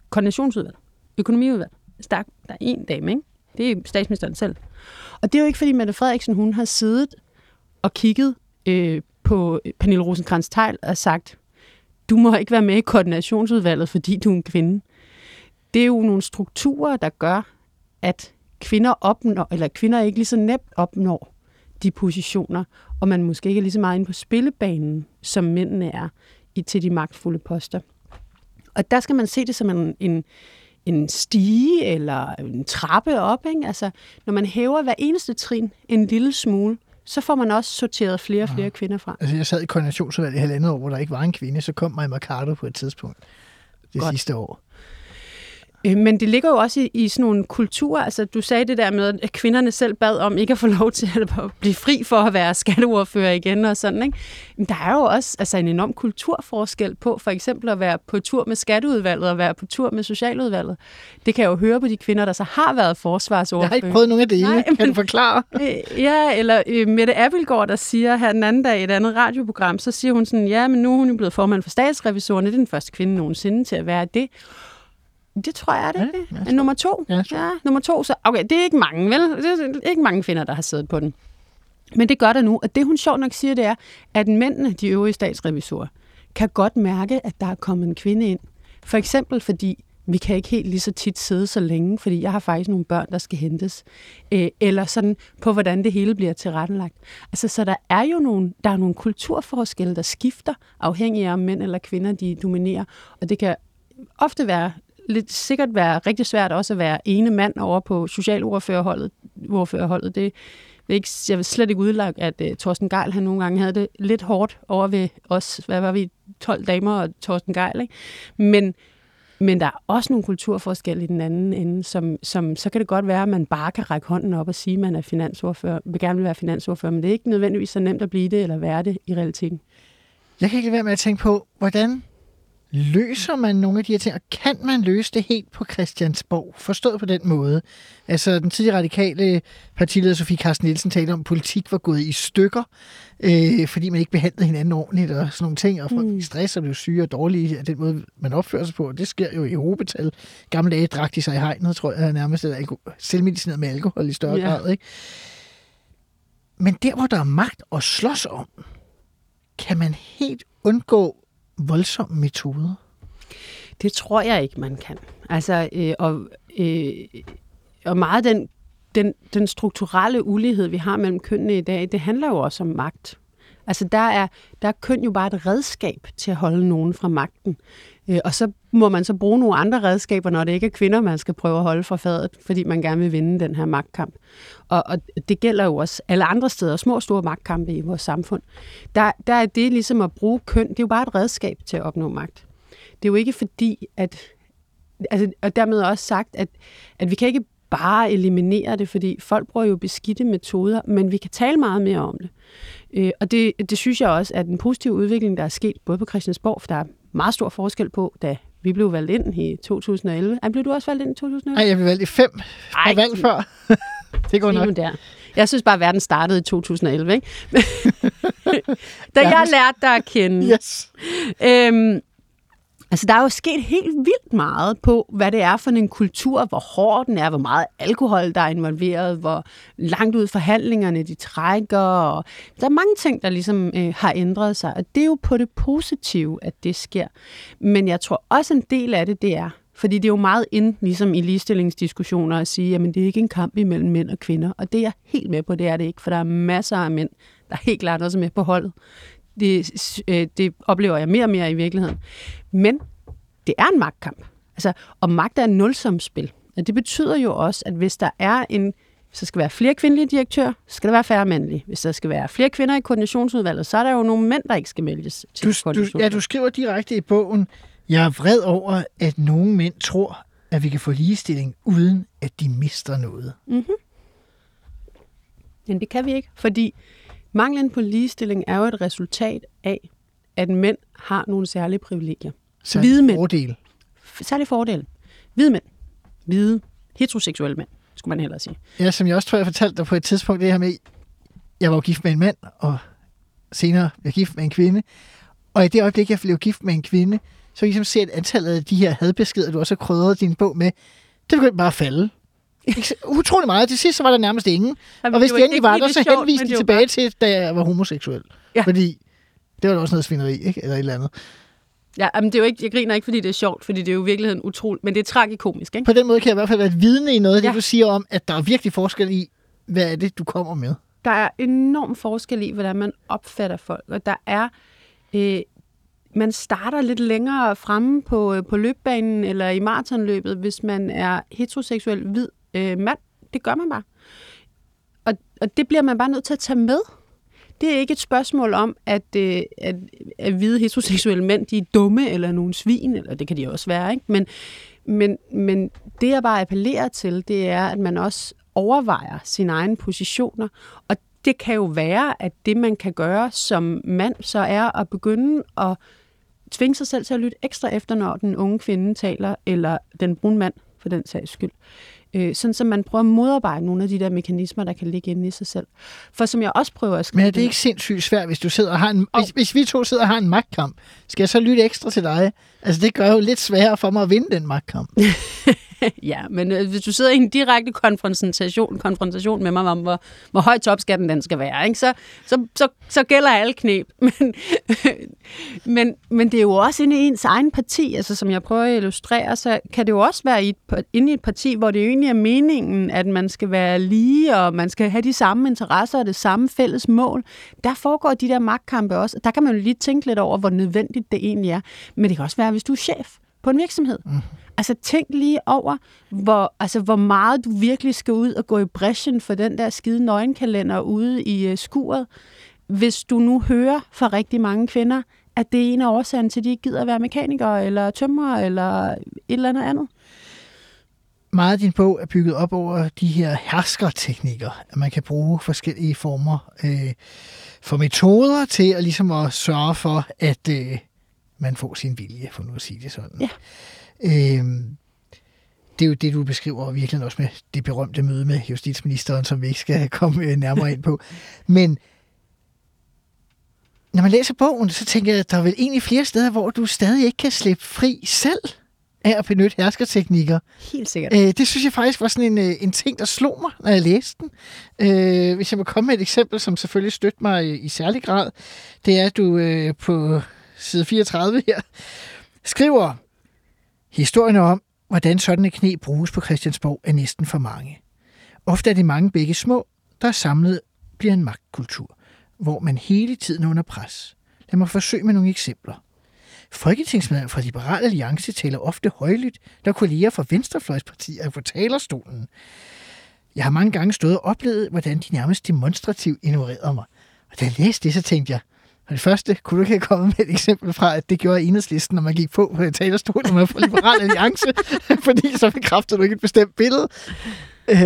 koordinationsudvalg, økonomiudvalg. Der, der er en dame, ikke? Det er statsministeren selv. Og det er jo ikke, fordi Mette Frederiksen, hun har siddet og kigget øh, på Pernille Rosenkrantz-Theil og sagt, du må ikke være med i koordinationsudvalget, fordi du er en kvinde. Det er jo nogle strukturer, der gør, at kvinder opnår, eller kvinder ikke lige så nemt opnår de positioner, og man måske ikke er lige så meget inde på spillebanen, som mændene er i, til de magtfulde poster. Og der skal man se det som en, en, en stige eller en trappe op, ikke? Altså, når man hæver hver eneste trin en lille smule, så får man også sorteret flere og flere ja. kvinder fra. Altså, jeg sad i koordinationsudvalget i halvandet år, hvor der ikke var en kvinde, så kom Maja Villadsen på et tidspunkt det Godt. sidste år. Men det ligger jo også i, i sådan nogle kulturer. Altså, du sagde det der med, at kvinderne selv bad om ikke at få lov til at blive fri for at være skatteordfører igen og sådan, ikke? Men der er jo også altså, en enorm kulturforskel på for eksempel at være på tur med skatteudvalget og være på tur med socialudvalget. Det kan jeg jo høre på de kvinder, der så har været forsvarsordfører. Jeg har ikke prøvet nogen af det ene, kan du forklare? Ja, eller øh, Mette Abelgaard, der siger her den anden dag i et andet radioprogram, så siger hun sådan, ja, men nu er hun jo blevet formand for statsrevisorerne. Det er den første kvinde nogensinde til at være det. Det tror jeg, er det ikke? Ja, nummer to? Ja, ja, nummer to. Så, okay, det er ikke mange, vel? Det er ikke mange kvinder, der har siddet på den. Men det gør der nu. Og det, hun sjovt nok siger, det er, at mændene, de øvrige statsrevisorer, kan godt mærke, at der er kommet en kvinde ind. For eksempel fordi, vi kan ikke helt lige så tit sidde så længe, fordi jeg har faktisk nogle børn, der skal hentes. Eller sådan på, hvordan det hele bliver tilrettelagt. Altså, så der er jo nogle, der er nogle kulturforskelle, der skifter, afhængig af om mænd eller kvinder, de dominerer. Og det kan ofte være lidt sikkert være rigtig svært også at være ene mand over på socialordførerholdet. Det vil ikke, jeg vil slet ikke udlagt, at uh, Torsten Geil, han nogle gange havde det lidt hårdt over ved os, hvad var vi, tolv damer og Torsten Geil, ikke? Men, men der er også nogle kulturforskelle i den anden ende, som, som så kan det godt være, at man bare kan række hånden op og sige, at man er finansordfører, vil gerne være finansordfører, men det er ikke nødvendigvis så nemt at blive det eller være det i realiteten. Jeg kan ikke lade være med at tænke på, hvordan løser man nogle af de her ting, og kan man løse det helt på Christiansborg? Forstået på den måde. Altså, den tidligere radikale partileder Sofie Carsten Nielsen talte om, at politik var gået i stykker, øh, fordi man ikke behandlede hinanden ordentligt og sådan nogle ting, og folk mm. stress og blev syge og dårlige af den måde, man opfører sig på. Det sker jo i Europatal. Gamle dage drak de sig i hegnet, tror jeg, nærmest selvmedicineret med alkohol i større yeah. grad, ikke? Men der, hvor der er magt at slås om, kan man helt undgå voldsomme metoder? Det tror jeg ikke, man kan. Altså, øh, og, øh, og meget den, den, den strukturelle ulighed, vi har mellem kønnene i dag, det handler jo også om magt. Altså, der er, der er køn jo bare et redskab til at holde nogen fra magten. Øh, og så må man så bruge nogle andre redskaber, når det ikke er kvinder, man skal prøve at holde fra fadet, fordi man gerne vil vinde den her magtkamp. Og, og det gælder jo også alle andre steder, små og store magtkampe i vores samfund. Der, der er det ligesom at bruge køn, det er jo bare et redskab til at opnå magt. Det er jo ikke fordi, at altså, og dermed også sagt, at, at vi kan ikke bare eliminere det, fordi folk bruger jo beskidte metoder, men vi kan tale meget mere om det. Øh, og det, det synes jeg også, at den positive udvikling, der er sket både på Christiansborg, for der er meget stor forskel på, da vi blev valgt ind i to tusind og elleve. Ej, blev du også valgt ind i to tusind og elleve? Nej, jeg blev valgt i fem. Jeg var valgt før. Det går nok. Der. Jeg synes bare, at verden startede i to tusind og elleve, ikke? Da jeg lærte dig at kende. Yes. Øhm, Altså, der er jo sket helt vildt meget på, hvad det er for en kultur, hvor hård den er, hvor meget alkohol, der er involveret, hvor langt ud forhandlingerne, de trækker. Og der er mange ting, der ligesom øh, har ændret sig, og det er jo på det positive, at det sker. Men jeg tror også, en del af det, det er, fordi det er jo meget ind, ligesom i ligestillingsdiskussioner, at sige, jamen, det er ikke en kamp imellem mænd og kvinder, og det er jeg helt med på, det er det ikke, for der er masser af mænd, der er helt klart også med på holdet. Det, øh, det oplever jeg mere og mere i virkeligheden. Men det er en magtkamp. Altså, og magt er et nulsumsspil. Og det betyder jo også, at hvis der er en Hvis der skal være flere kvindelige direktører, så skal der være færre mandlige. Hvis der skal være flere kvinder i koordinationsudvalget, så er der jo nogle mænd, der ikke skal meldes til koordinationsudvalget. Ja, du skriver direkte i bogen, jeg er vred over, at nogle mænd tror, at vi kan få ligestilling, uden at de mister noget. Mm-hmm. Men det kan vi ikke, fordi manglen på ligestilling er jo et resultat af, at mænd har nogle særlige privilegier. Særlig hvide mænd. Fordel. Særlig fordel. Hvide mænd. Hvide. Heteroseksuelle mænd, skulle man hellere sige. Ja, som jeg også tror, jeg fortalte dig på et tidspunkt, det her med, jeg var gift med en mand, og senere blev jeg gift med en kvinde. Og i det øjeblik, jeg blev gift med en kvinde, så kan jeg ligesom se, at antallet af de her hadbeskeder, du også har krydret din bog med, det begyndte bare at falde. Utrolig meget. Til sidst, så var der nærmest ingen. Jamen, og hvis det endelig var der, så henviste de tilbage bare... til, da jeg var homoseksuel. Ja. Fordi det var da også noget svineri, ikke? Eller et eller andet. Ja, men det er jo ikke, jeg griner ikke, fordi det er sjovt, fordi det er jo i virkeligheden utroligt, men det er tragikomisk, ikke? På den måde kan jeg i hvert fald være et vidne i noget af det, ja. Du siger om, at der er virkelig forskel i, hvad er det, du kommer med? Der er enorm forskel i, hvordan man opfatter folk, og der er... Øh, man starter lidt længere fremme på, på løbbanen eller i maratonløbet, hvis man er heteroseksuel hvid øh, mand. Det gør man bare. Og, og det bliver man bare nødt til at tage med. Det er ikke et spørgsmål om, at, øh, at, at hvide heteroseksuelle mænd, de er dumme eller nogle svin, eller det kan de også være, ikke? Men, men, men det, jeg bare appellerer til, det er, at man også overvejer sine egne positioner. Og det kan jo være, at det, man kan gøre som mand, så er at begynde at tvinge sig selv til at lytte ekstra efter, når den unge kvinde taler, eller den brune mand, for den sags skyld. Øh, sådan, så man prøver at modarbejde nogle af de der mekanismer, der kan ligge inde i sig selv. For som jeg også prøver at skrive... Men er det ikke sindssygt svært, hvis du sidder og har en... Hvis, hvis vi to sidder og har en magtkamp, skal jeg så lytte ekstra til dig? Altså, det gør jo lidt sværere for mig at vinde den magtkamp. Ja, men øh, hvis du sidder i en direkte konfrontation, konfrontation med mig om, hvor, hvor høj topskatten den skal være, ikke? Så, så, så, så gælder alle knep. Men, men, men det er jo også inde i ens egen parti, altså som jeg prøver at illustrere, så kan det jo også være i et, inde i et parti, hvor det jo egentlig er meningen, at man skal være lige, og man skal have de samme interesser og det samme fælles mål. Der foregår de der magtkampe også. Der kan man jo lige tænke lidt over, hvor nødvendigt det egentlig er. Men det kan også være, hvis du er chef på en virksomhed. Mm. Altså tænk lige over, hvor, altså, hvor meget du virkelig skal ud og gå i brechen for den der skide nøgenkalender ude i uh, skuret. Hvis du nu hører fra rigtig mange kvinder, at det er en af årsagen til, at de ikke gider at være mekanikere eller tømrere eller et eller andet andet. Meget af din bog er bygget op over de her herskerteknikker, at man kan bruge forskellige former øh, for metoder til at, ligesom at sørge for, at øh, man får sin vilje, for nu at sige det sådan. Ja. Øhm, det er jo det, du beskriver virkelig også med det berømte møde med justitsministeren, som vi ikke skal komme nærmere ind på. Men når man læser bogen, så tænker jeg, at der er vel egentlig flere steder, hvor du stadig ikke kan slippe fri selv af at benytte herskerteknikker. Helt sikkert. Øh, det synes jeg faktisk var sådan en, en ting, der slog mig, når jeg læste den. Øh, hvis jeg må komme med et eksempel, som selvfølgelig støtter mig i, i særlig grad, det er, at du øh, på side fireogtredive her skriver... Historien om, hvordan sådan et knep bruges på Christiansborg, er næsten for mange. Ofte er det mange begge små, der samlet bliver en magtkultur, hvor man hele tiden er under pres. Lad mig forsøge med nogle eksempler. Folketingsmedlemmer fra Liberal Alliance taler ofte højlydt, når kolleger fra venstrefløjspartier er på talerstolen. Jeg har mange gange stået og oplevet, hvordan de nærmest demonstrativt ignorerede mig. Og da jeg læste det, så tænkte jeg, og det første, kunne du ikke have kommet med et eksempel fra, at det gjorde Enhedslisten, når man gik på talerstolen med for Liberal Alliance, fordi så bekræftede du ikke et bestemt billede. Øh,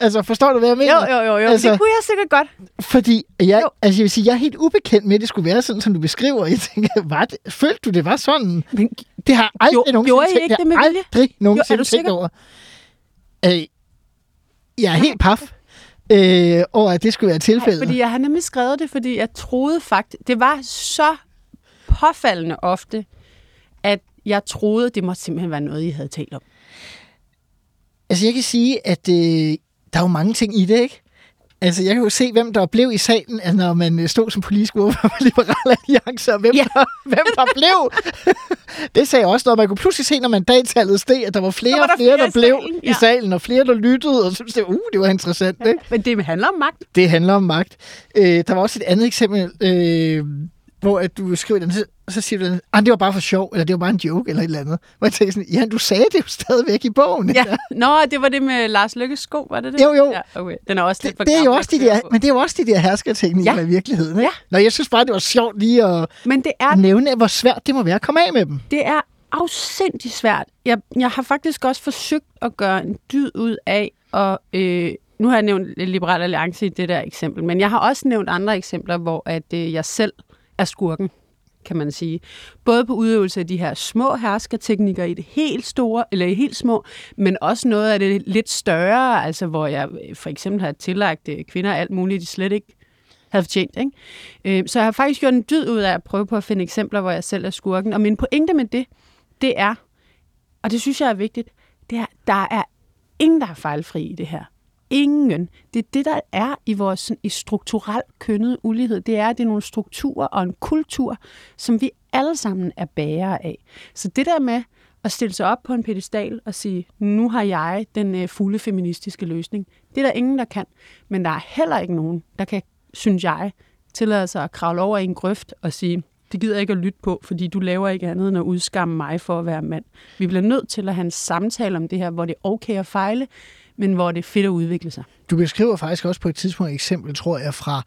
altså, forstår du, hvad jeg mener? Jo, jo, jo, jo. Altså, det kunne jeg sikkert godt. Fordi jeg, altså, jeg vil sige, jeg er helt ubekendt med, at det skulle være sådan, som du beskriver. Jeg tænker, hvad? Følte du, det var sådan? Men, det har aldrig jo, nogensinde jo, tænkt, det med jeg aldrig nogensinde jo, tænkt over. Øh, jeg er helt paf. Øh, og at det skulle være tilfældet. Nej, fordi jeg har nemlig skrevet det, fordi jeg troede faktisk... Det var så påfaldende ofte, at jeg troede, det måtte simpelthen være noget, I havde talt om. Altså, jeg kan sige, at øh, der er jo mange ting i det, ikke? Altså, jeg kan jo se, hvem der blev i salen, altså, når man stod som politisk ordfører for Liberal Alliance, og hvem, ja. der, hvem der blev. Det sagde også noget. Man kunne pludselig se, når mandattallet steg, at der var flere og flere, der, flere der blev i salen, ja. i salen, og flere, der lyttede, og synes det, uh, det var interessant. Ikke? Men det handler om magt. Det handler om magt. Øh, der var også et andet eksempel, øh, hvor at du skriver den, så siger du, ah, det var bare for sjov, eller det var bare en joke, eller et eller andet. Hvor jeg tænker sådan, ja, du sagde det jo stadigvæk i bogen. Ja. Nå, det var det med Lars Løkkes sko, var det det? Jo, jo. Ja, okay. Den er også lidt for det, det er jo også de der, men det er jo også de der herskerteknikker, ja, i virkeligheden. Ja. Nå, jeg synes bare, det var sjovt lige at men det er, nævne, hvor svært det må være at komme af med dem. Det er afsindig svært. Jeg, jeg har faktisk også forsøgt at gøre en dyd ud af, og øh, nu har jeg nævnt Liberal Alliance i det der eksempel, men jeg har også nævnt andre eksempler, hvor at, øh, jeg selv er skurken, kan man sige. Både på udøvelse af de her små herskerteknikker i det helt store, eller i helt små, men også noget af det lidt større, altså hvor jeg for eksempel har tillagt kvinder alt muligt, de slet ikke havde fortjent, ikke? Så jeg har faktisk gjort en dyd ud af at prøve på at finde eksempler, hvor jeg selv er skurken. Og min pointe med det, det er, og det synes jeg er vigtigt, det er, der er ingen, der er fejlfri i det her. Ingen. Det er det, der er i vores sådan, i strukturel kønnet ulighed. Det er, det er nogle strukturer og en kultur, som vi alle sammen er bærere af. Så det der med at stille sig op på en pedestal og sige, nu har jeg den øh, fulde feministiske løsning. Det er der ingen, der kan. Men der er heller ikke nogen, der kan, synes jeg, tillade sig at kravle over i en grøft og sige, det gider jeg ikke at lytte på, fordi du laver ikke andet end at udskamme mig for at være mand. Vi bliver nødt til at have en samtale om det her, hvor det er okay at fejle, men hvor det er fedt at udvikle sig. Du beskriver faktisk også på et tidspunkt et eksempel, tror jeg, fra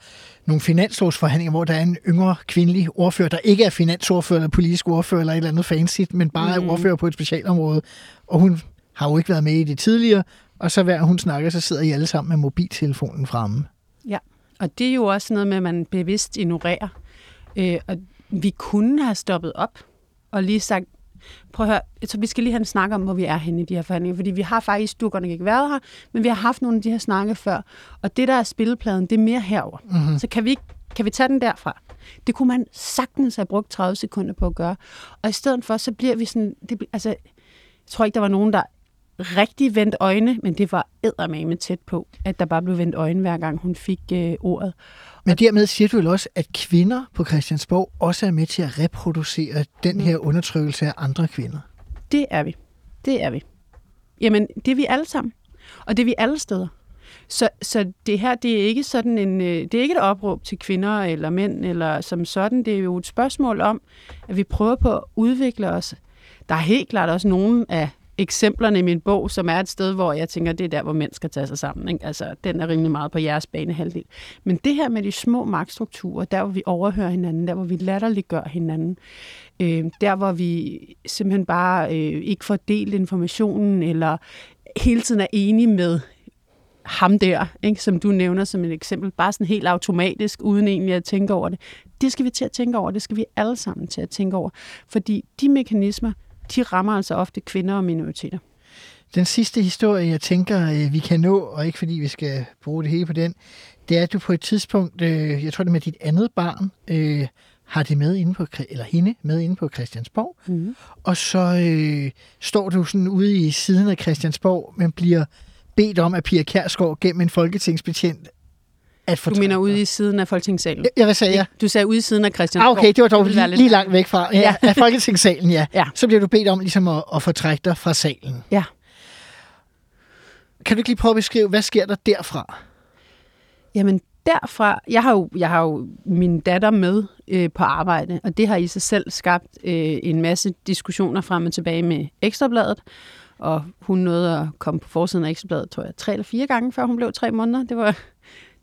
nogle finanslovsforhandlinger, hvor der er en yngre kvindelig ordfører, der ikke er finansordfører eller politisk ordfører eller et eller andet fancy, men bare er mm. ordfører på et specialområde. Og hun har jo ikke været med i det tidligere, og så hver hun snakker, så sidder I alle sammen med mobiltelefonen fremme. Ja, og det er jo også noget med, at man bevidst ignorerer. Øh, og vi kunne have stoppet op og lige sagt, prøv at høre, så vi skal lige have en snak om, hvor vi er henne i de her forhandlinger, fordi vi har faktisk, du har godt nok ikke været her, men vi har haft nogle af de her snakke før, og det der er spillepladen, det er mere herover. Mm-hmm. Så kan vi, kan vi tage den derfra? Det kunne man sagtens have brugt tredive sekunder på at gøre, og i stedet for, så bliver vi sådan, det, altså, jeg tror ikke, der var nogen, der rigtig vendte øjne, men det var eddermame tæt på, at der bare blev vendt øjne, hver gang hun fik øh, ordet. Men dermed siger du vel også, at kvinder på Christiansborg også er med til at reproducere den her undertrykkelse af andre kvinder? Det er vi. Det er vi. Jamen, det er vi alle sammen. Og det er vi alle steder. Så, så det her, det er ikke sådan en, det er ikke et opråb til kvinder eller mænd, eller som sådan. Det er jo et spørgsmål om, at vi prøver på at udvikle os. Der er helt klart også nogle af eksemplerne i min bog, som er et sted, hvor jeg tænker, det er der, hvor mænd skal tage sig sammen. Ikke? Altså, den er rimelig meget på jeres banehalvdel. Men det her med de små magtstrukturer, der hvor vi overhører hinanden, der hvor vi latterliggør hinanden, øh, der hvor vi simpelthen bare øh, ikke får delt informationen, eller hele tiden er enige med ham der, ikke? Som du nævner som et eksempel, bare sådan helt automatisk, uden egentlig at tænke over det. Det skal vi til at tænke over, det skal vi alle sammen til at tænke over. Fordi de mekanismer, de rammer altså ofte kvinder og minoriteter. Den sidste historie, jeg tænker, vi kan nå, og ikke fordi vi skal bruge det hele på den, det er, at du på et tidspunkt, jeg tror det med dit andet barn, øh, har det med inde på, eller hende med inde på Christiansborg, mm-hmm. og så øh, står du sådan ude i siden af Christiansborg, men bliver bedt om, at Pia Kjærsgaard gennem en folketingsbetjent, du mener ude i siden af Folketingssalen? Jeg, jeg sagde, ja. Du sagde ude i siden af Christiansborg. Ah, okay, det var dog det lige, lige langt væk fra ja, ja. Af Folketingssalen, ja. ja. Så bliver du bedt om ligesom at, at fortrække dig fra salen. Ja. Kan du ikke lige prøve at beskrive, hvad sker der derfra? Jamen derfra, jeg har jo, jeg har jo min datter med øh, på arbejde, og det har i sig selv skabt øh, en masse diskussioner frem og tilbage med Ekstrabladet. Og hun nåede at komme på forsiden af Ekstrabladet, tror jeg, tre eller fire gange, før hun blev tre måneder. Det var...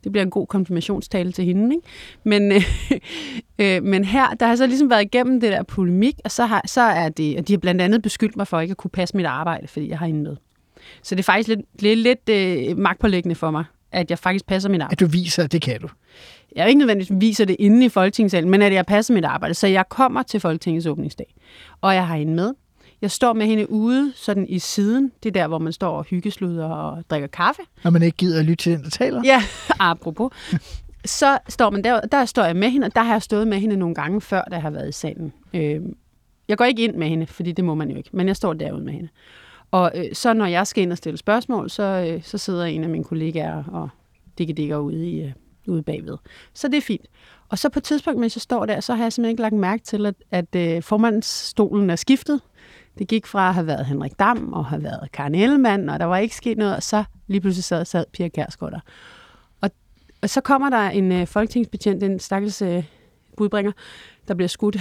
Det bliver en god konfirmationstale til hende, ikke? Men, øh, øh, men her, der har så ligesom været igennem det der polemik, og så, har, så er det, og de har blandt andet beskyldt mig for ikke at kunne passe mit arbejde, fordi jeg har hende med. Så det er faktisk lidt, lidt, lidt øh, magtpålæggende for mig, at jeg faktisk passer mit arbejde. At du viser, at det kan du. Jeg er ikke nødvendigvis viser det inde i Folketingssalen, men at jeg passer mit arbejde. Så jeg kommer til Folketingets åbningsdag, og jeg har hende med. Jeg står med hende ude, sådan i siden. Det er der, hvor man står og hyggesluder og drikker kaffe. Når man ikke gider at lytte til den, der taler. Ja, apropos. Så står man der, der står jeg med hende, og der har jeg stået med hende nogle gange før, da jeg har været i salen. Øh, jeg går ikke ind med hende, fordi det må man jo ikke, men jeg står derude med hende. Og øh, så når jeg skal ind og stille spørgsmål, så, øh, så sidder en af mine kollegaer og digger ude i øh, ude bagved. Så det er fint. Og så på et tidspunkt, mens jeg står der, så har jeg simpelthen ikke lagt mærke til, at, at øh, formandsstolen er skiftet. Det gik fra at have været Henrik Dam og have været Karen Ellemann, og der var ikke sket noget, og så lige pludselig sad, sad Pia Kjærsgaard der. Og, og så kommer der en øh, folketingsbetjent, en stakkels øh, budbringer, der bliver skudt.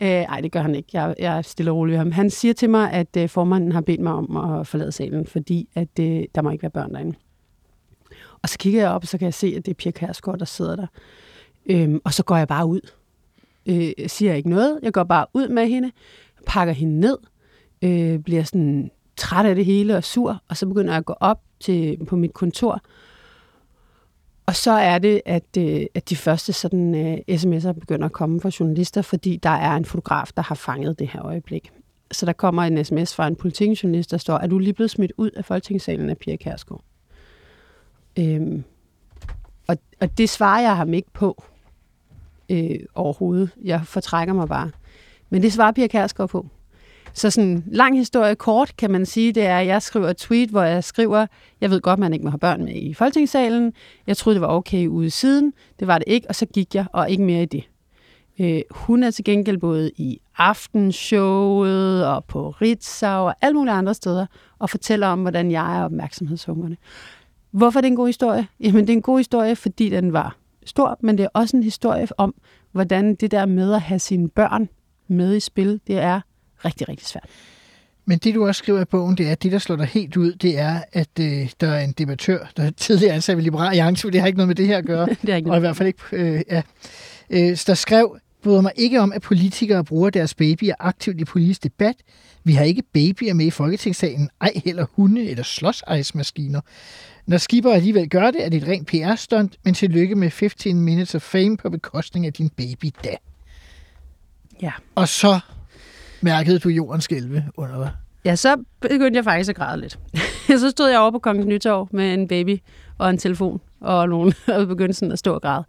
Nej, det gør han ikke. Jeg, jeg stiller roligt ved ham. Han siger til mig, at øh, formanden har bedt mig om at forlade salen, fordi at, øh, der må ikke være børn derinde. Og så kigger jeg op, og så kan jeg se, at det er Pia Kjærsgaard, der sidder der. Øhm, og så går jeg bare ud. Øh, jeg siger ikke noget. Jeg går bare ud med hende, pakker hende ned, øh, bliver sådan træt af det hele og sur, og så begynder jeg at gå op til, på mit kontor. Og så er det, at, øh, at de første sådan, øh, sms'er begynder at komme fra journalister, fordi der er en fotograf, der har fanget det her øjeblik. Så der kommer en sms fra en politikjournalist, der står, er du lige blevet smidt ud af Folketingssalen af Pia Kjærsgaard? Øhm, og, og det svarer jeg ham ikke på øh, overhovedet. Jeg fortrækker mig bare. Men det svarer Pia Kjærsgaard på. Så sådan lang historie kort, kan man sige, det er, at jeg skriver et tweet, hvor jeg skriver, jeg ved godt, man ikke må have børn med i Folketingssalen. Jeg troede, det var okay ude siden. Det var det ikke, og så gik jeg, og ikke mere i det. Øh, hun er til gengæld både i aftenshowet og på Ritzau og alle mulige andre steder, og fortæller om, hvordan jeg er opmærksomhedshungerne. Hvorfor er det en god historie? Jamen, det er en god historie, fordi den var stor, men det er også en historie om, hvordan det der med at have sine børn med i spil, det er rigtig, rigtig svært. Men det, du også skriver i bogen, det er, at det, der slår dig helt ud, det er, at øh, der er en debattør, der er tidligere ansat ved Liberal Alliance, det har ikke noget med det her at gøre. Det er ikke noget. Og i hvert fald ikke, øh, ja. Øh, så der skrev, bryder mig ikke om, at politikere bruger deres babyer aktivt i politisk debat. Vi har ikke babyer med i Folketingssalen, ej heller hunde eller slåsejsmaskiner. Når Skipper alligevel gør det, er det et rent P R-stunt, men tillykke med fifteen minutes of fame på bekostning af din baby da. Ja. Og så mærkede du jorden skælve under dig? Ja, så begyndte jeg faktisk at græde lidt. Så stod jeg over på Kongens Nytorv med en baby og en telefon og nogen, og begyndte sådan at stå og græde.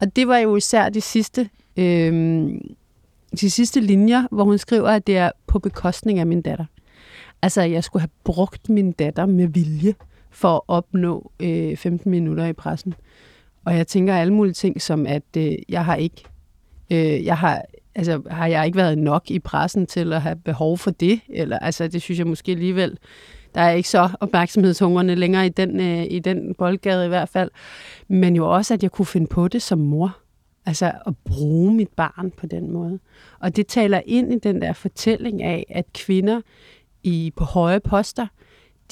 Og det var jo især de sidste, øh, de sidste linjer, hvor hun skriver, at det er på bekostning af min datter. Altså, jeg skulle have brugt min datter med vilje for at opnå øh, femten minutter i pressen. Og jeg tænker alle mulige ting, som at øh, jeg har ikke... Øh, jeg har... Altså, har jeg ikke været nok i pressen til at have behov for det? Eller, altså, det synes jeg måske alligevel, der er ikke så opmærksomhedshungerne længere i den, øh, i den boldgade i hvert fald. Men jo også, at jeg kunne finde på det som mor. Altså, at bruge mit barn på den måde. Og det taler ind i den der fortælling af, at kvinder i, på høje poster,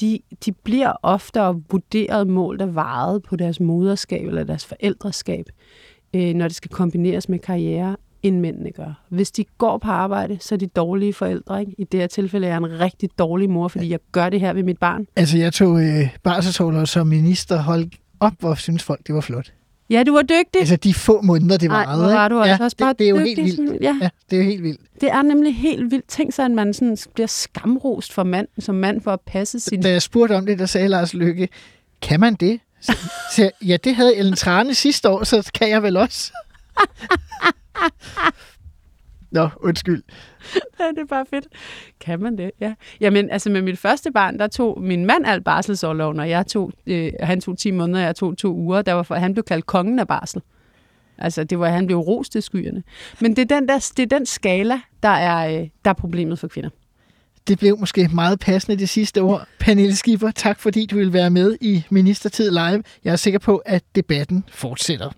de, de bliver oftere vurderet målt og vejet på deres moderskab eller deres forældreskab, øh, når det skal kombineres med karriere, end mændene gør. Hvis de går på arbejde, så er de dårlige forældre, ikke? I det her tilfælde er jeg en rigtig dårlig mor, fordi jeg gør det her ved mit barn. Altså, jeg tog øh, barselsholder som minister, holdt op, hvor synes folk, det var flot. Ja, du var dygtig. Altså, de få måneder, det var aldrig. Ej, var du altså ja, også bare det, det er jo dygtig. Helt vildt. Ja. ja, det er jo helt vildt. Det er nemlig helt vildt. Tænk sig, at man sådan bliver skamrost for mand, som mand for at passe sin... Da jeg spurgte om det, der sagde Lars Løkke, kan man det? Så, så, ja, det havde Ellen Trane sidste år, så kan jeg vel også... Nå, undskyld. Det er bare fedt. Kan man det? Ja. Jamen, altså med mit første barn, der tog min mand alt barselsorlov, når jeg tog, øh, han tog ti måneder, og jeg tog to uger. Der var for, han blev kaldt kongen af barsel. Altså, det var, han blev rost i skyerne. Men det er den, der, det er den skala, der er, øh, der er problemet for kvinder. Det blev måske meget passende det sidste år. Pernille Skipper, tak fordi du ville være med i Ministertid Live. Jeg er sikker på, at debatten fortsætter.